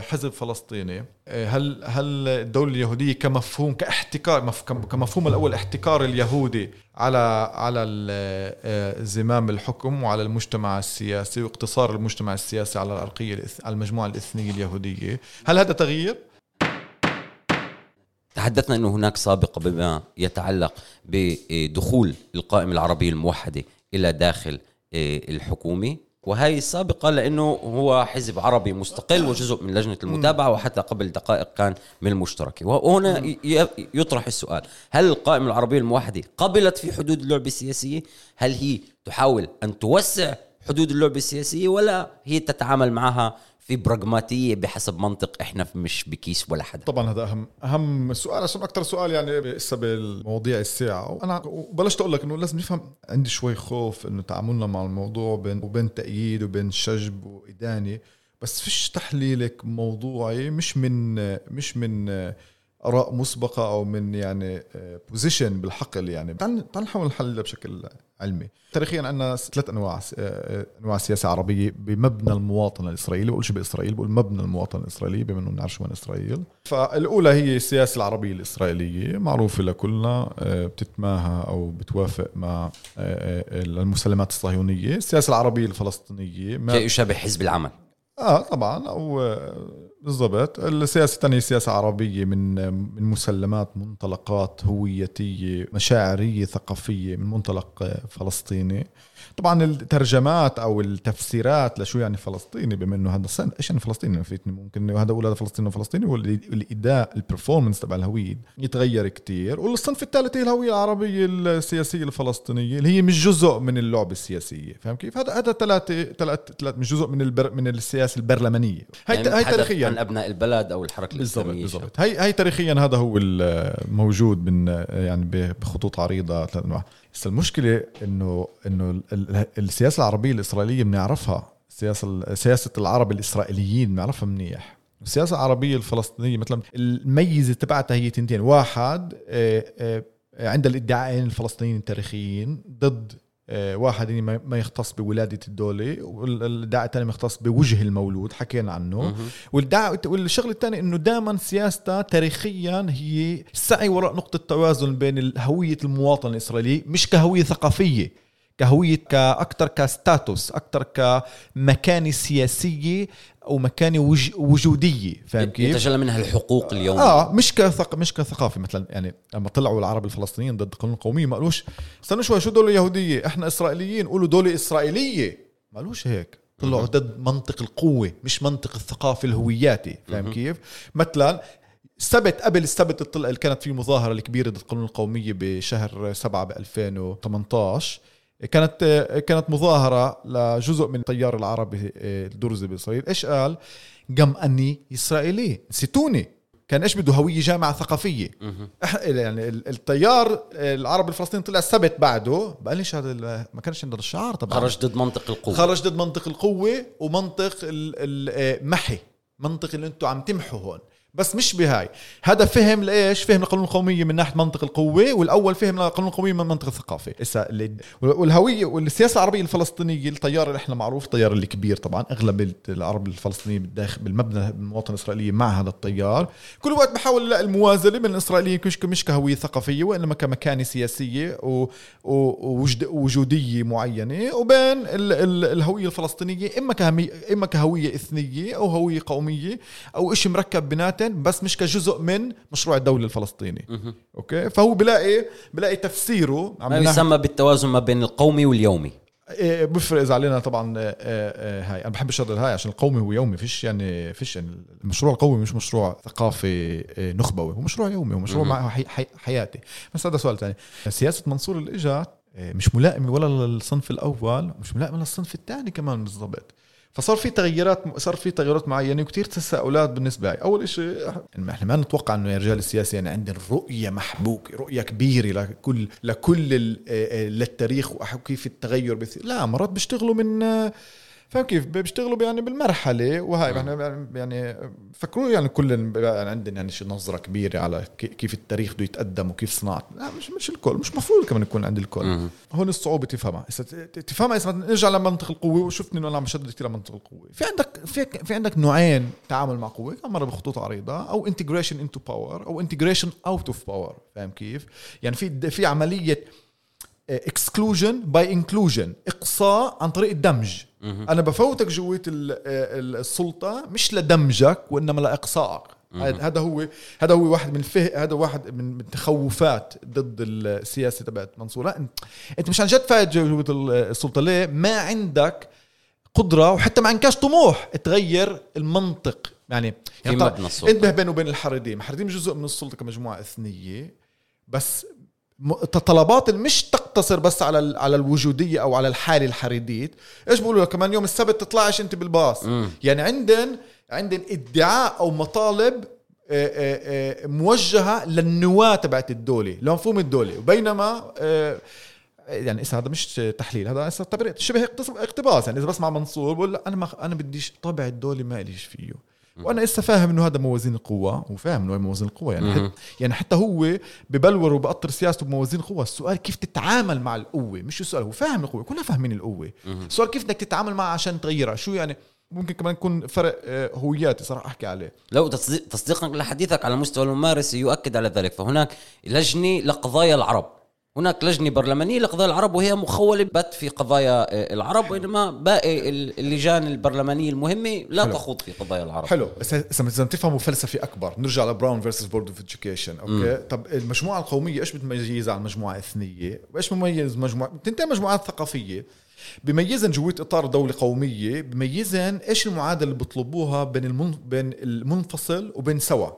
حزب فلسطيني، هل هل الدوله اليهوديه كمفهوم كاحتكار مف... كمفهوم الاول احتكار اليهودي على على زمام الحكم وعلى المجتمع السياسي، واقتصار المجتمع السياسي على الارقيه على المجموعه الاثنيه اليهوديه، هل هذا تغيير؟ تحدثنا أنه هناك سابقة بما يتعلق بدخول القائمة العربية الموحدة إلى داخل الحكومة، وهي السابقة لأنه هو حزب عربي مستقل وجزء من لجنة المتابعة، وحتى قبل دقائق كان من المشتركة. وهنا يطرح السؤال، هل القائمة العربية الموحدة قبلت في حدود اللعبة السياسية؟ هل هي تحاول أن توسع حدود اللعبة السياسية، ولا هي تتعامل معها في براغماتية بحسب منطق إحنا مش بكيس ولا حدا؟ طبعا هذا أهم أهم سؤال، عشان أكتر سؤال يعني بقصة بالمواضيع الساعة. وأنا بلشت أقول لك إنه لازم نفهم، عندي شوي خوف إنه تعاملنا مع الموضوع بين وبين تأييد وبين شجب وإدانة، بس فيش تحليلك موضوعي، مش من مش من آراء مسبقة أو من يعني بوزيشن بالحقل. يعني تعال نحاول نحلها بشكل علمي. تاريخيا عندنا ثلاث أنواع أنواع سياسة عربية بمبنى المواطنة الإسرائيلية. بقولش بإسرائيل، بقول مبنى المواطنة الإسرائيلية بما إنه بنعرف من إسرائيل. فالأولى هي السياسة العربية الإسرائيلية معروفة لكلنا، بتتماهى أو بتوافق مع المسلمات الصهيونية. السياسة العربية الفلسطينية ما يشابه حزب العمل. آه طبعا أو بالضبط. السياسة الثانية سياسة عربية من من مسلمات، منطلقات هويتية مشاعرية ثقافية من منطلق فلسطيني. طبعا الترجمات أو التفسيرات لشو يعني فلسطيني، بما إنه هذا سن إيش يعني فلسطيني فيتني ممكن وهذا أقول هذا فلسطيني وفلسطيني، والإداء البرفورمنس تبع الهوية يتغير كتير. والصنف الثالث هي الهوية العربية السياسية الفلسطينية اللي هي مش جزء من اللعبة السياسية. فهم كيف؟ هذا هذا ثلاثة ثلاثة ثلاثة مش جزء من البر من السياسة البرلمانية. هاي يعني هاي تاريخيا عن أبناء البلد أو الحركة الإسلامية. بالضبط. هاي هاي تاريخيا هذا هو الموجود من يعني بخطوط عريضة ثلاث أنواع. بس المشكلة إنه إنه السياسة العربية الإسرائيلية بنعرفها، سياسة سياسة العرب الإسرائيليين بنعرفها منيح. السياسة العربية الفلسطينية مثلا الميزة تبعتها هي تنتين: واحد عند الادعاءين الفلسطينيين التاريخيين ضد واحد يعني ما يختص بولادة الدولة، والدعاء الثاني يختص بوجه المولود حكينا عنه. والدعاء والشغل الثاني إنه دائما سياسته تاريخيا هي السعي وراء نقطة توازن بين هوية المواطن الإسرائيلي مش كهوية ثقافية، كهوية كأكتر كستاتوس، أكتر كمكانة سياسية أو مكانة وجودية. فاهم كيف؟ يتجلى منها الحقوق اليومية. آه مش كثق مش كثقافي. مثلا يعني لما طلعوا العرب الفلسطينيين ضد القانون القومي ما قالوش استنوا شوي شو دولة يهودية إحنا إسرائيليين قولوا دولة إسرائيلية، ما قالوش هيك. طلعوا ضد منطق القوة مش منطق الثقافة الهوياتي. فاهم كيف؟ مثلا السبت قبل السبت الطلع اللي كانت فيه مظاهرة الكبيرة ضد القانون القومي بشهر سبعة بألفين وثمانتعش، كانت كانت مظاهرة لجزء من التيار العربي الدرزي بإسرائيل. إيش قال؟ قم أني إسرائيلي ستوني. كان إيش بده؟ هوية جامعة ثقافية. يعني التيار العربي الفلسطيني طلع السبت بعده بقالش هذا ما كانش عند الشعار طبعا. خرج ضد منطق القوة. خرج ضد منطق القوة ومنطق المحي، منطق اللي أنتوا عم تمحوا هون. بس مش بهاي هذا فهم لإيش؟ فهم القانون القومي من ناحية منطق القوة، والأول فهم القانون القومي من منطق الثقافة. والهوية والسياسة العربية الفلسطينية التيار اللي إحنا معروف التيار اللي كبير طبعا أغلب العرب الفلسطينيين بالداخل بالمبنى المواطن الإسرائيلي مع هذا التيار كل وقت بحاول يلاقي الموازنة من الإسرائيليين مش كهوية ثقافية وإنما كمكانة سياسية ووجودية معينة، وبين الهوية الفلسطينية إما كهوية إثنية أو هوية قومية أو إشي مركب بناته بس مش كجزء من مشروع الدولة الفلسطيني. أوكي، فهو بلاقي بلاقي تفسيره ما يسمى بالتوازن ما بين القومي واليومي. إيه بفرز علينا طبعا. إيه إيه هاي أنا بحب الشغل هاي عشان القومي هو يومي. فيش يعني فيش يعني المشروع القومي مش مشروع ثقافي إيه نخبوي، هو مشروع يومي ومشروع مع حي حي حياتي. بس هذا سؤال تاني. سياسة منصور اللي إجت إيه مش ملائمة ولا للصنف الأول مش ملائمة للصنف الثاني كمان بالضبط. فصار في تغييرات صار في تغييرات معينه وكثير تساؤلات بالنسبه لي. اول شيء احنا ما نتوقع انه يا رجال السياسه يعني عندنا رؤيه محبوكه، رؤيه كبيره لكل لكل للتاريخ وكيف التغير بيصير. لا مرات بيشتغلوا من فاهم كيف بيشتغلوا يعني بالمرحله وهاي احنا يعني فكروا يعني كل يعني عندنا يعني نظره كبيره على كيف التاريخ بده يتقدم وكيف صناعته. لا مش مش الكل مش مفروض كمان يكون عند الكل. هون الصعوبه تفهمها تفهمها اسمها نرجع لمنطق القوه. وشفتني انه انا عم شد كثير منطق القوه. في عندك في, في عندك نوعين تعامل مع قوه، مره بخطوط عريضه او انتجريشن انتو باور او انتجريشن اوت اوف باور. فاهم كيف؟ يعني في في عمليه اكسكلوجن باي انكلوجن، اقصاء عن طريق الدمج. أنا بفوتك جوية السلطة مش لدمجك وإنما لإقصائك. هذا هو هذا هو واحد من فه هذا واحد من التخوفات ضد السياسة تبعت منصور. أنت مش عن جد فايت جوية السلطة ليه؟ ما عندك قدرة وحتى ما عندكش طموح تغير المنطق. يعني انتبه بينه وبين الحريديم. الحريديم جزء من السلطة كمجموعة إثنية، بس طلبات مش تقتصر بس على على الوجوديه او على الحاله الحريديه. ايش بيقولوا لك كمان يوم السبت تطلعش انت بالباص. مم. يعني عندن عندن ادعاء او مطالب موجهه للنواه تبعت الدوله لمفهوم الدوله، وبينما يعني إسا هذا مش تحليل، هذا إسا شبه اقتباس. يعني اذا بسمع منصور بقول انا ما انا بديش طابع الدوله ما ليش فيه. وانا اسا فاهم انه هذا موازين القوه وفاهم انه موازين القوه يعني حت يعني حتى هو ببلور وبقطر سياسته بموازين القوه. السؤال كيف تتعامل مع القوه، مش السؤال هو فاهم القوه، كلنا فاهمين القوه، السؤال كيف بدك تتعامل معها عشان تغيرها. شو يعني ممكن كمان يكون فرق هوياتي صراحه احكي عليه. لو تصديق تصديقك لحديثك على مستوى الممارسه يؤكد على ذلك، فهناك لجنه لقضايا العرب، هناك لجنه برلمانيه لقضايا العرب وهي مخوله بت في قضايا العرب، وانما باقي اللجان البرلمانيه المهمه لا تخوض في قضايا العرب. حلو، بس لازم تفهموا فلسفي اكبر. نرجع لبراون فيرسس بورد اوف اديوكيشن. اوكي، طب المجموعه القوميه ايش بتميز عن المجموعه الاثنيه، وايش بميز مجموعه تنتين مجموعات ثقافيه؟ بميزن جوية إطار دولة قومية، بميزن إيش المعادلة اللي بطلبوها بين المن... بين المنفصل وبين سوا.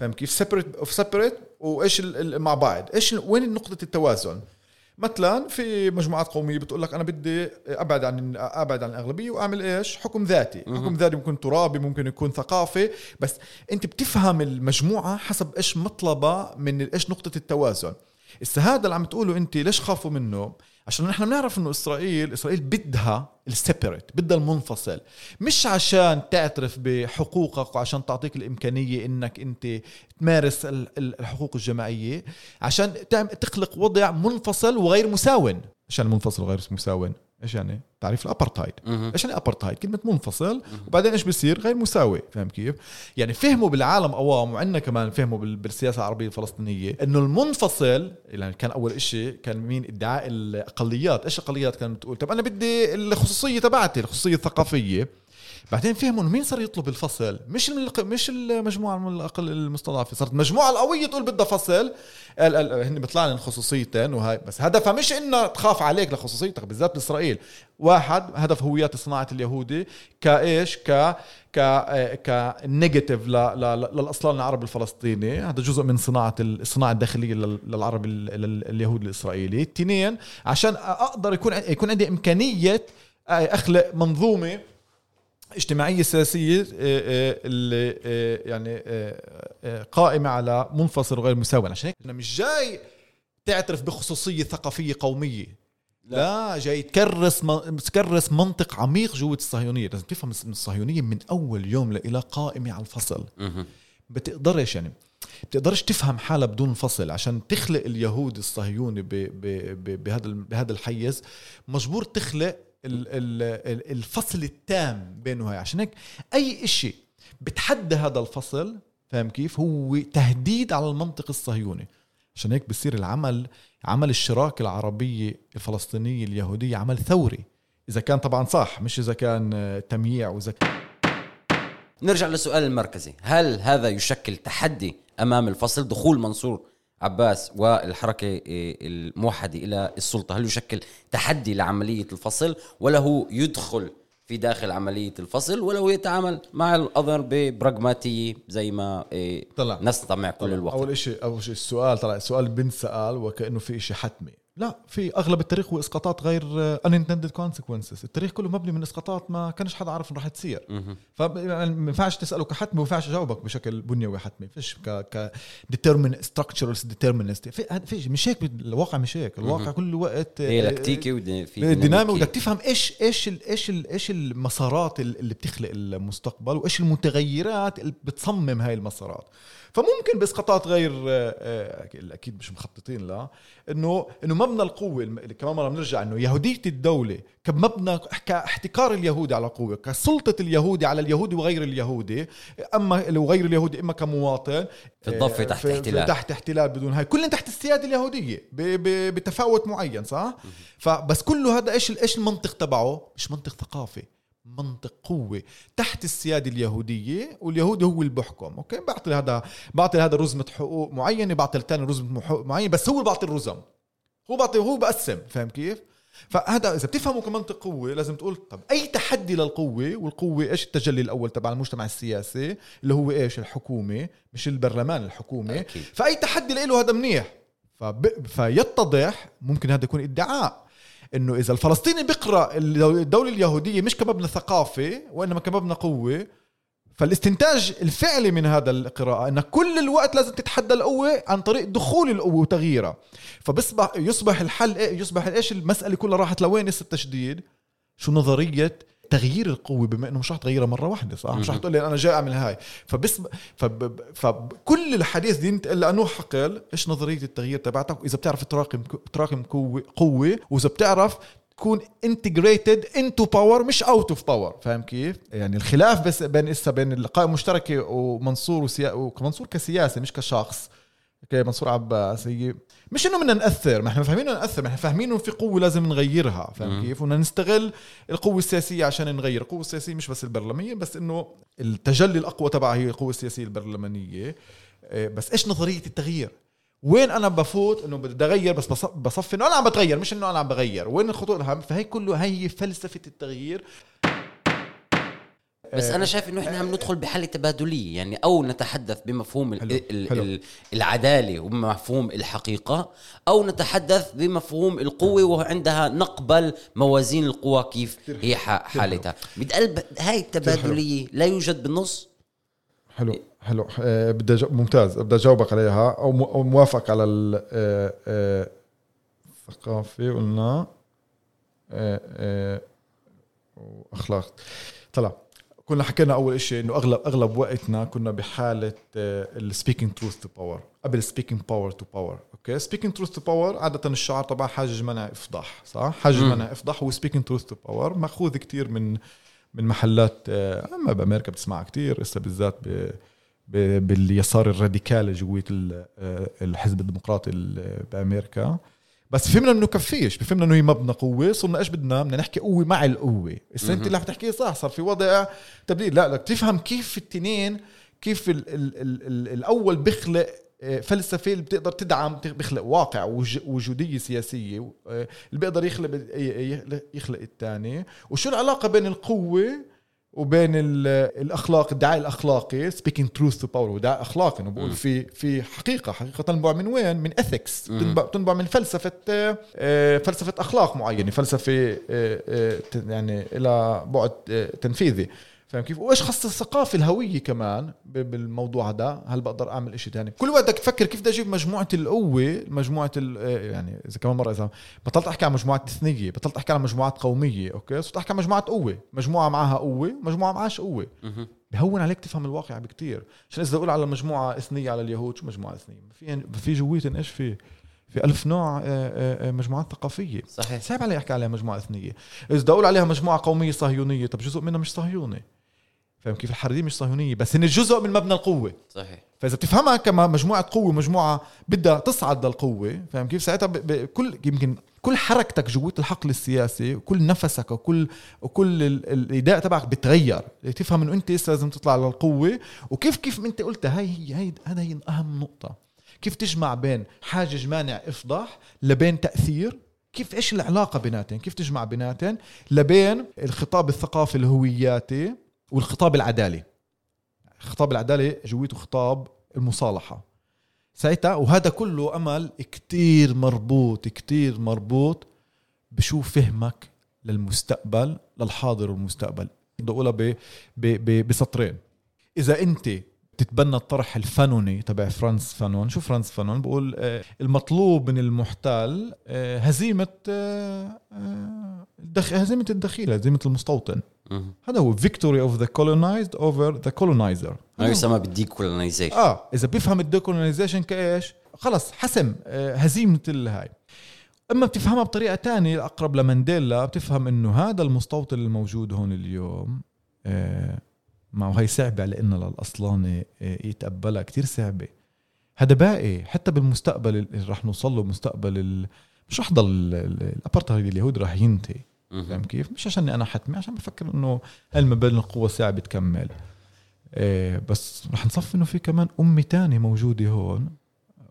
فهم كيف separate of separate وإيش ال... مع بعض، إيش وين نقطة التوازن. مثلا في مجموعات قومية بتقولك أنا بدي أبعد عن أبعد عن الأغلبية وأعمل إيش، حكم ذاتي. حكم ذاتي ممكن ترابي، ممكن يكون ثقافي، بس أنت بتفهم المجموعة حسب إيش مطلبة من إيش نقطة التوازن. السهادة اللي عم تقوله أنت ليش خافوا منه؟ عشان نحن بنعرف إنه إسرائيل إسرائيل بدها السيبريت، بدها المنفصل، مش عشان تعترف بحقوقك وعشان تعطيك الإمكانية إنك أنت تمارس الحقوق الجماعية، عشان تخلق وضع منفصل وغير مساوٍ. عشان المنفصل وغير مساوٍ إيش يعني؟ تعريف الأبرتايد. إيش يعني أبرتايد؟ كلمة منفصل وبعدين إيش بيصير؟ غير مساوي. فهم كيف؟ يعني فهموا بالعالم أوام، وعندنا كمان فهموا بالسياسة العربية الفلسطينية إنه المنفصل يعني كان أول إشي كان مين ادعاء الأقليات. إيش الأقليات كانت بتقول؟ طب أنا بدي الخصوصية تبعتي، الخصوصية الثقافية. بعدين فهموا إنه مين صار يطلب الفصل، مش مش المجموعة من الأقل المستضعفة، صارت مجموعة القوية تقول بدها فصل. هن بيطلعن الخصوصيتين وهاي، بس هدفها مش إنه تخاف عليك لخصوصيتك بالذات بإسرائيل. واحد هدف هويات صناعة اليهودي كايش ك ك كنيجاتيف للأصلان العرب الفلسطيني، هذا جزء من صناعة الصناعة الداخلية للعرب اليهود الإسرائيلي. تنين عشان أقدر يكون يكون عندي إمكانية أخلق منظومة اجتماعية سياسية اللي يعني قائمة على منفصل وغير مساوي. عشان هيك أنا مش جاي تعترف بخصوصية ثقافية قومية، لا, لا جاي تكرس من... تكرس منطق عميق جوة الصهيونية. لازم تفهم الصهيونية من أول يوم لإلى قائمة على الفصل. بتقدرش يعني بتقدرش تفهم حالة بدون فصل. عشان تخلق اليهود الصهيوني ب... ب... ب... بهذا بهذا الحيز مجبور تخلق الفصل التام بينها. عشان هيك أي إشي بتحدى هذا الفصل فهم كيف هو تهديد على المنطق الصهيوني. عشان هيك بصير العمل عمل الشراكة العربية الفلسطينية اليهودية عمل ثوري، إذا كان طبعا صح، مش إذا كان تمييع. وإذا كان نرجع للسؤال المركزي، هل هذا يشكل تحدي أمام الفصل؟ دخول منصور عباس والحركة الموحدة إلى السلطة هل يشكل تحدي لعملية الفصل، ولا هو يدخل في داخل عملية الفصل، ولا هو يتعامل مع الأمر ببراغماتية زي ما طلع نستمع كل طلع الوقت؟ أول إشي أول شيء السؤال طلع السؤال بنسأل وكأنه في إشي حتمي. لا، في أغلب التاريخ هو إسقاطات غير unintended consequences. التاريخ كله مبني من إسقاطات ما كانش حدا عارف إن راح تصير. فما ينفعش تسأله كحتمي وينفعش جاوبك بشكل بنيوي حتمي. فيش ك ك determined structural determinist. في فيش مش هيك الواقع، مش هيك الواقع. كل وقت ديناميكي وديناميكي، وبدك تفهم إيش إيش إيش إيش المسارات اللي بتخلق المستقبل، وإيش المتغيرات اللي بتصمم هاي المسارات. فممكن بإسقاطات غير أكيد مش مخططين لا، إنه إنه مبنى القوة كمان مرة بنرجع إنه يهودية الدولة كمبنى كاحتكار اليهود على قوة، كسلطة اليهودي على اليهود وغير اليهودي، أما وغير اليهودي إما كمواطن في الضفة تحت احتلال تحت احتلال بدون هاي كلن تحت السيادة اليهودية بتفاوت معين صح. فبس كله هذا إيش إيش المنطق تبعه؟ مش منطق ثقافي، منطق قوة تحت السيادة اليهودية، واليهود هو اللي بحكم. أوكي، بعطي هذا بعطي هذا رزمة حقوق معينة، بعطي الثاني رزمة حقوق معينة، بس هو بعطي الرزم، هو بعطي هو بقسم. فهم كيف؟ فهذا إذا بتفهمه كمنطق قوة لازم تقول طب أي تحدي للقوة، والقوة إيش التجلي الأول تبع المجتمع السياسي اللي هو إيش الحكومة، مش البرلمان الحكومة. أكيد. فأي تحدي له هذا منيح. فب... فيتضح ممكن هذا يكون إدعاء إنه إذا الفلسطيني بقرأ الدولة اليهودية مش كمبنى ثقافي وإنما كمبنى قوة، فالاستنتاج الفعلي من هذا القراءة أن كل الوقت لازم تتحدى القوة عن طريق دخول القوة وتغييرها. فبصبح يصبح الحل يصبح إيش المسألة كلها راحت لوين؟ التشديد، شو نظرية تغيير القوة بما إنه مش رح تغيرها مرة واحدة صح؟ مش رح تقول لي أنا جاي أعمل هاي فبس فب... فكل الحديث دي أنت إلا أنه حقل إيش نظرية التغيير تبعتك إذا بتعرف تراكم تراكم قوة قوة وإذا بتعرف تكون integrated into power مش out of power فاهم كيف؟ يعني الخلاف بس بين إسا بين القائمة المشتركة ومنصور وسيا... ومنصور كسياسة مش كشخص اوكي منصور عباس هي مش انه بدنا ناثر ما احنا فاهمين انه ناثر ما احنا فاهمين انه في قوه لازم نغيرها فاهم كيف بدنا نستغل القوه السياسيه عشان نغير القوه السياسيه مش بس البرلمانيه بس انه التجلي الاقوى تبعها هي القوه السياسيه البرلمانيه بس ايش نظريه التغيير وين انا بفوت انه بدي اغير بس بصف انه انا عم بتغير مش انه انا عم بغير وين الخطوه الأهم فهي كله هي فلسفه التغيير بس أنا شايف إنه إحنا هم ندخل بحالة تبادلية يعني أو نتحدث بمفهوم حلو. ال حلو. ال العدالة ومفهوم الحقيقة أو نتحدث بمفهوم القوة وعندها نقبل موازين القوى كيف هي حالتها بتقلب هاي التبادلية لا يوجد بالنص حلو حلو بدأ ممتاز بدأ جاوبك عليها أو موافق على الثقافة قلنا وأخلاق طلع كنا حكينا أول إشي إنه أغلب أغلب وقتنا كنا بحالة ال speaking truth to power قبل speaking power to power أوكي speaking truth to power عادة الشعار طبعا حاجز منع إفضاح صح حاجز منع إفضاح هو speaking truth to power مأخوذ كتير من من محلات أما بأمريكا بتسمعها كتير إسا بالذات ب باليسار الراديكال جوية الحزب الديمقراطي بأمريكا بس فهمنا انه كفيش فهمنا انه هي مبنى قوه صرنا ايش بدنا بدنا نحكي قوه مع القوه السنه اللي اللي بتحكيه صح صار في وضع تبديل لا بدك تفهم كيف التنين كيف ال ال ال ال الاول بخلق فلسفه اللي بتقدر تدعم بخلق واقع وجوديه سياسيه اللي بيقدر يخلق يخلق الثاني وشو العلاقه بين القوه وبين الاخلاق الدعاء الاخلاقي speaking truth to power ودعاء اخلاقي انه بقول في في حقيقه حقيقه تنبع من وين من ethics تنبع من فلسفه فلسفه اخلاق معينه فلسفه يعني الى بعد تنفيذي فاهم كيف وايش خص الثقافه الهويه كمان بالموضوع هذا هل بقدر اعمل إشي تاني كل وقت بدك تفكر كيف بدي اجيب مجموعه القوه مجموعه يعني اذا كمان مره اذا بطلت احكي عن مجموعات اثنيه بطلت احكي عن مجموعات قوميه اوكي صرت احكي عن مجموعه قوه مجموعه معها قوه مجموعه معهاش قوه بهون عليك تفهم الواقع بكتير عشان اذا اقول على مجموعه اثنيه على اليهود شو مجموعه اثنيه في في جويتن ايش في في ألف نوع مجموعات ثقافية صحيح صعب علي أحكي عليها مجموعة إثنية إذا أقول عليها مجموعة قومية صهيونية طب جزء منها مش صهيوني فهم كيف الحرية مش صهيونية بس إن الجزء من مبنى القوة صحيح فإذا بتفهمها كما مجموعة قوة مجموعة بدها تصعد للقوة فهم كيف ساعتها بكل يمكن كل حركتك جوات الحقل السياسي وكل نفسك وكل وكل الإداء تبعك بتغير تفهم إنه أنت إيش لازم تطلع للقوة وكيف كيف أنت قلت هاي هي هاي هذا هي أهم نقطة كيف تجمع بين حاجز مانع إفضاح لبين تأثير كيف إيش العلاقة بيناتهم كيف تجمع بيناتهم لبين الخطاب الثقافي الهوياتي والخطاب العدالي خطاب العدالي جويته خطاب المصالحة ساعتها وهذا كله أمل كتير مربوط كتير مربوط بشو فهمك للمستقبل للحاضر والمستقبل بدي أقولها ب ب بسطرين إذا أنت تتبنى الطرح الفانوني تبع فرانس فانون شو فرانس فانون بقول المطلوب من المحتال هزيمة هزيمة الدخيل هزيمة المستوطن هذا هو victory of the colonized over the colonizer هذا يسمى بالديكولونيزيشن آه إذا بيفهم الديكولونيزيشن كإيش خلص حسم هزيمة الهاي أما بتفهمها بطريقة تانية الأقرب لمانديلا بتفهم إنه هذا المستوطن الموجود هون اليوم آه ما وهي صعبة لأن للأصلانة يتقبلها كتير صعبة هذا باقي حتى بالمستقبل اللي رح نوصله مستقبل ال... مش رح ضل الأبارتهايد اليهود رح ينتهي فاهم كيف مش عشان أنا حتمي عشان بفكر إنه هالمبادئ القوة ساعة بتكمل إيه بس رح نصف إنه في كمان أمي تاني موجودة هون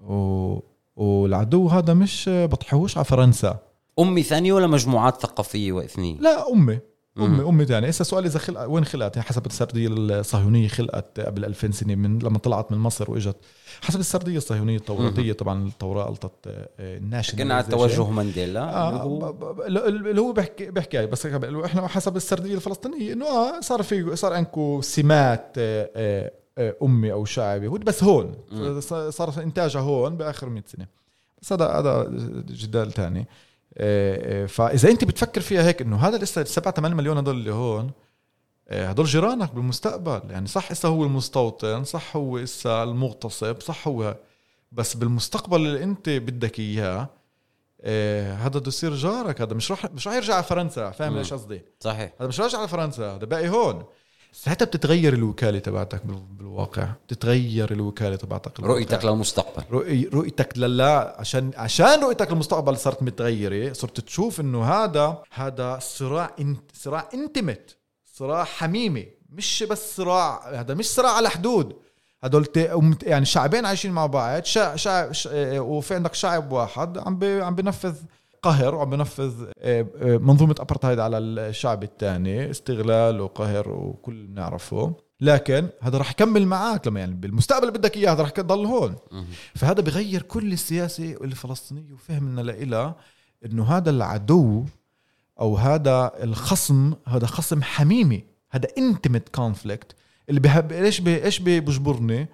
و... والعدو هذا مش بطحوش على فرنسا أمي ثانية ولا مجموعات ثقافية وإثنية لا أمي أمي أمي تاني إسا سؤال إذا خلق وين خلقت حسب السردية الصهيونية خلقت قبل ألفين سنة من لما طلعت من مصر وإجت حسب السردية الصهيونية التوراتية طبعا التوراة ألطت الناشئة كنا على توجه مانديلا آه اللي هو بحكي بحكي بس إحنا حسب السردية الفلسطينية إنه آه صار في صار أنكو سمات أمي أو شعب يهود بس هون صار إنتاجها هون بآخر مئة سنة بس هذا هذا جدال تاني فاذا انت بتفكر فيها هيك انه هذا لسه سبعة ثمانية مليون هدول اللي هون هدول جيرانك بالمستقبل, يعني صح هسه هو المستوطن, صح هو هسه المغتصب, صح هو, بس بالمستقبل اللي انت بدك اياه هذا بده يصير جارك. هذا مش راح مش راح يرجع على فرنسا, فاهم ليش قصدي؟ صحيح, هذا مش راجع على فرنسا, هذا باقي هون. ساعتها بتتغير الوكاله تبعتك بالواقع, بتتغير الوكاله تبعتك, رؤيتك للمستقبل, رؤي رؤيتك لله, عشان عشان رؤيتك للمستقبل صارت متغيره, صرت تشوف انه هذا هذا صراع انت صراع انتمت, صراع حميمي, مش بس صراع, هذا مش صراع على حدود, هدول يعني شعبين عايشين مع بعض, شع شع وفي عندك شعب واحد عم عم بنفذ قهر وعم بنفذ منظومة أبرتايد على الشعب الثاني, استغلال وقهر وكل نعرفه, لكن هذا رح يكمل معاك لما يعني بالمستقبل بدك إياه, هذا رح يضل هون. فهذا بغير كل السياسة الفلسطينية وفهمنا لإله إنه هذا العدو أو هذا الخصم, هذا خصم حميمي, هذا intimate conflict اللي بحب إيش إيش بيجبرني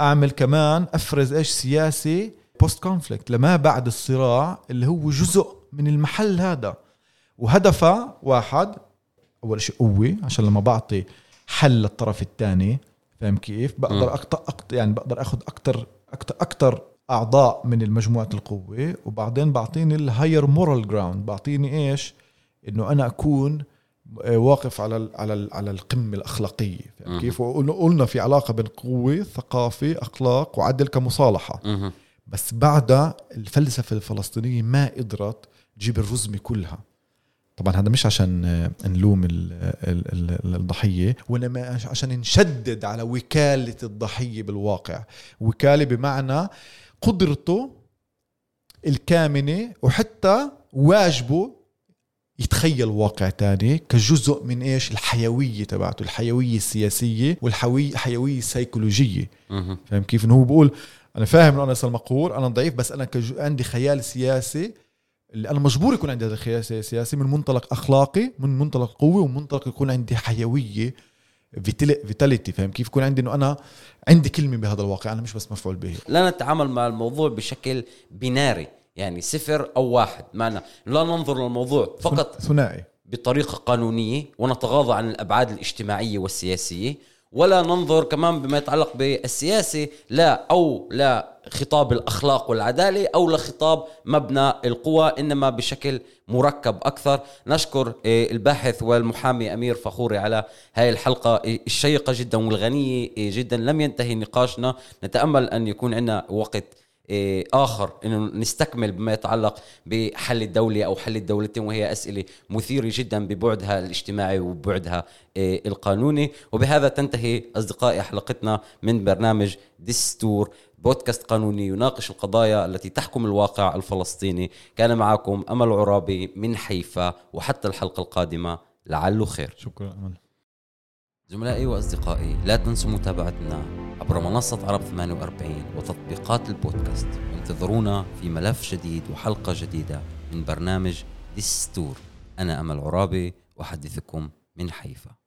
أعمل كمان, أفرز إيش سياسي بوست كونفليكت لما بعد الصراع اللي هو جزء من المحل هذا, وهدفه واحد. أول شيء قوي, عشان لما بعطي حل للطرف الثاني, فهم كيف بقدر أقط يعني بقدر أخذ أكتر أكتر أكتر أعضاء من المجموعة القوة, وبعدين بعطيني الهاير مورال جراوند, بعطيني إيش إنه أنا أكون واقف على ال على ال على القمة الأخلاقية, فهم كيف؟ وقلنا في علاقة بين قوة, ثقافة, أخلاق, وعدل كمصالحة. بس بعدها الفلسفة الفلسطينية ما قدرت تجيب الرزمة كلها. طبعا هذا مش عشان نلوم الضحية, وإنما عشان نشدد على وكالة الضحية بالواقع. وكالة بمعنى قدرته الكامنة, وحتى واجبه يتخيل واقع تاني كجزء من إيش الحيوية تبعته, الحيوية السياسية والحيوية السيكولوجية. فهم كيف؟ إنه هو بقول أنا فاهم إنه أنا صار مقهور, أنا ضعيف, بس أنا كجو عندي خيال سياسي, اللي أنا مجبور يكون عندي هذا الخيال سياسي من منطلق أخلاقي, من منطلق قوي, ومنطلق يكون عندي حيوية فيتاليتي. فهم كيف؟ يكون عندي إنه أنا عندي كلمة بهذا الواقع, أنا مش بس مفعول به. لا نتعامل مع الموضوع بشكل بناري, يعني صفر أو واحد, معنا لا ننظر للموضوع فقط ثنائي بطريقة قانونية ونتغاضى عن الأبعاد الاجتماعية والسياسية, ولا ننظر كمان بما يتعلق بالسياسة لا أو لا خطاب الأخلاق والعدالة أو لخطاب مبنى القوى, إنما بشكل مركب أكثر. نشكر الباحث والمحامي أمير فخوري على هاي الحلقة الشيقة جدا والغنية جدا. لم ينتهي نقاشنا, نتأمل أن يكون عندنا وقت آخر إنه نستكمل بما يتعلق بحل الدولة أو حل الدولتين, وهي أسئلة مثيرة جدا ببعدها الاجتماعي وبعدها القانوني. وبهذا تنتهي أصدقائي حلقتنا من برنامج دستور, بودكاست قانوني يناقش القضايا التي تحكم الواقع الفلسطيني. كان معكم أمل عرابي من حيفا, وحتى الحلقة القادمة لعله خير. شكرا أمل. زملائي وأصدقائي, لا تنسوا متابعتنا عبر منصة عرب ثمانية وأربعين وتطبيقات البودكاست, وانتظرونا في ملف جديد وحلقة جديدة من برنامج دستور. أنا أمل عرابي, أحدثكم من حيفا.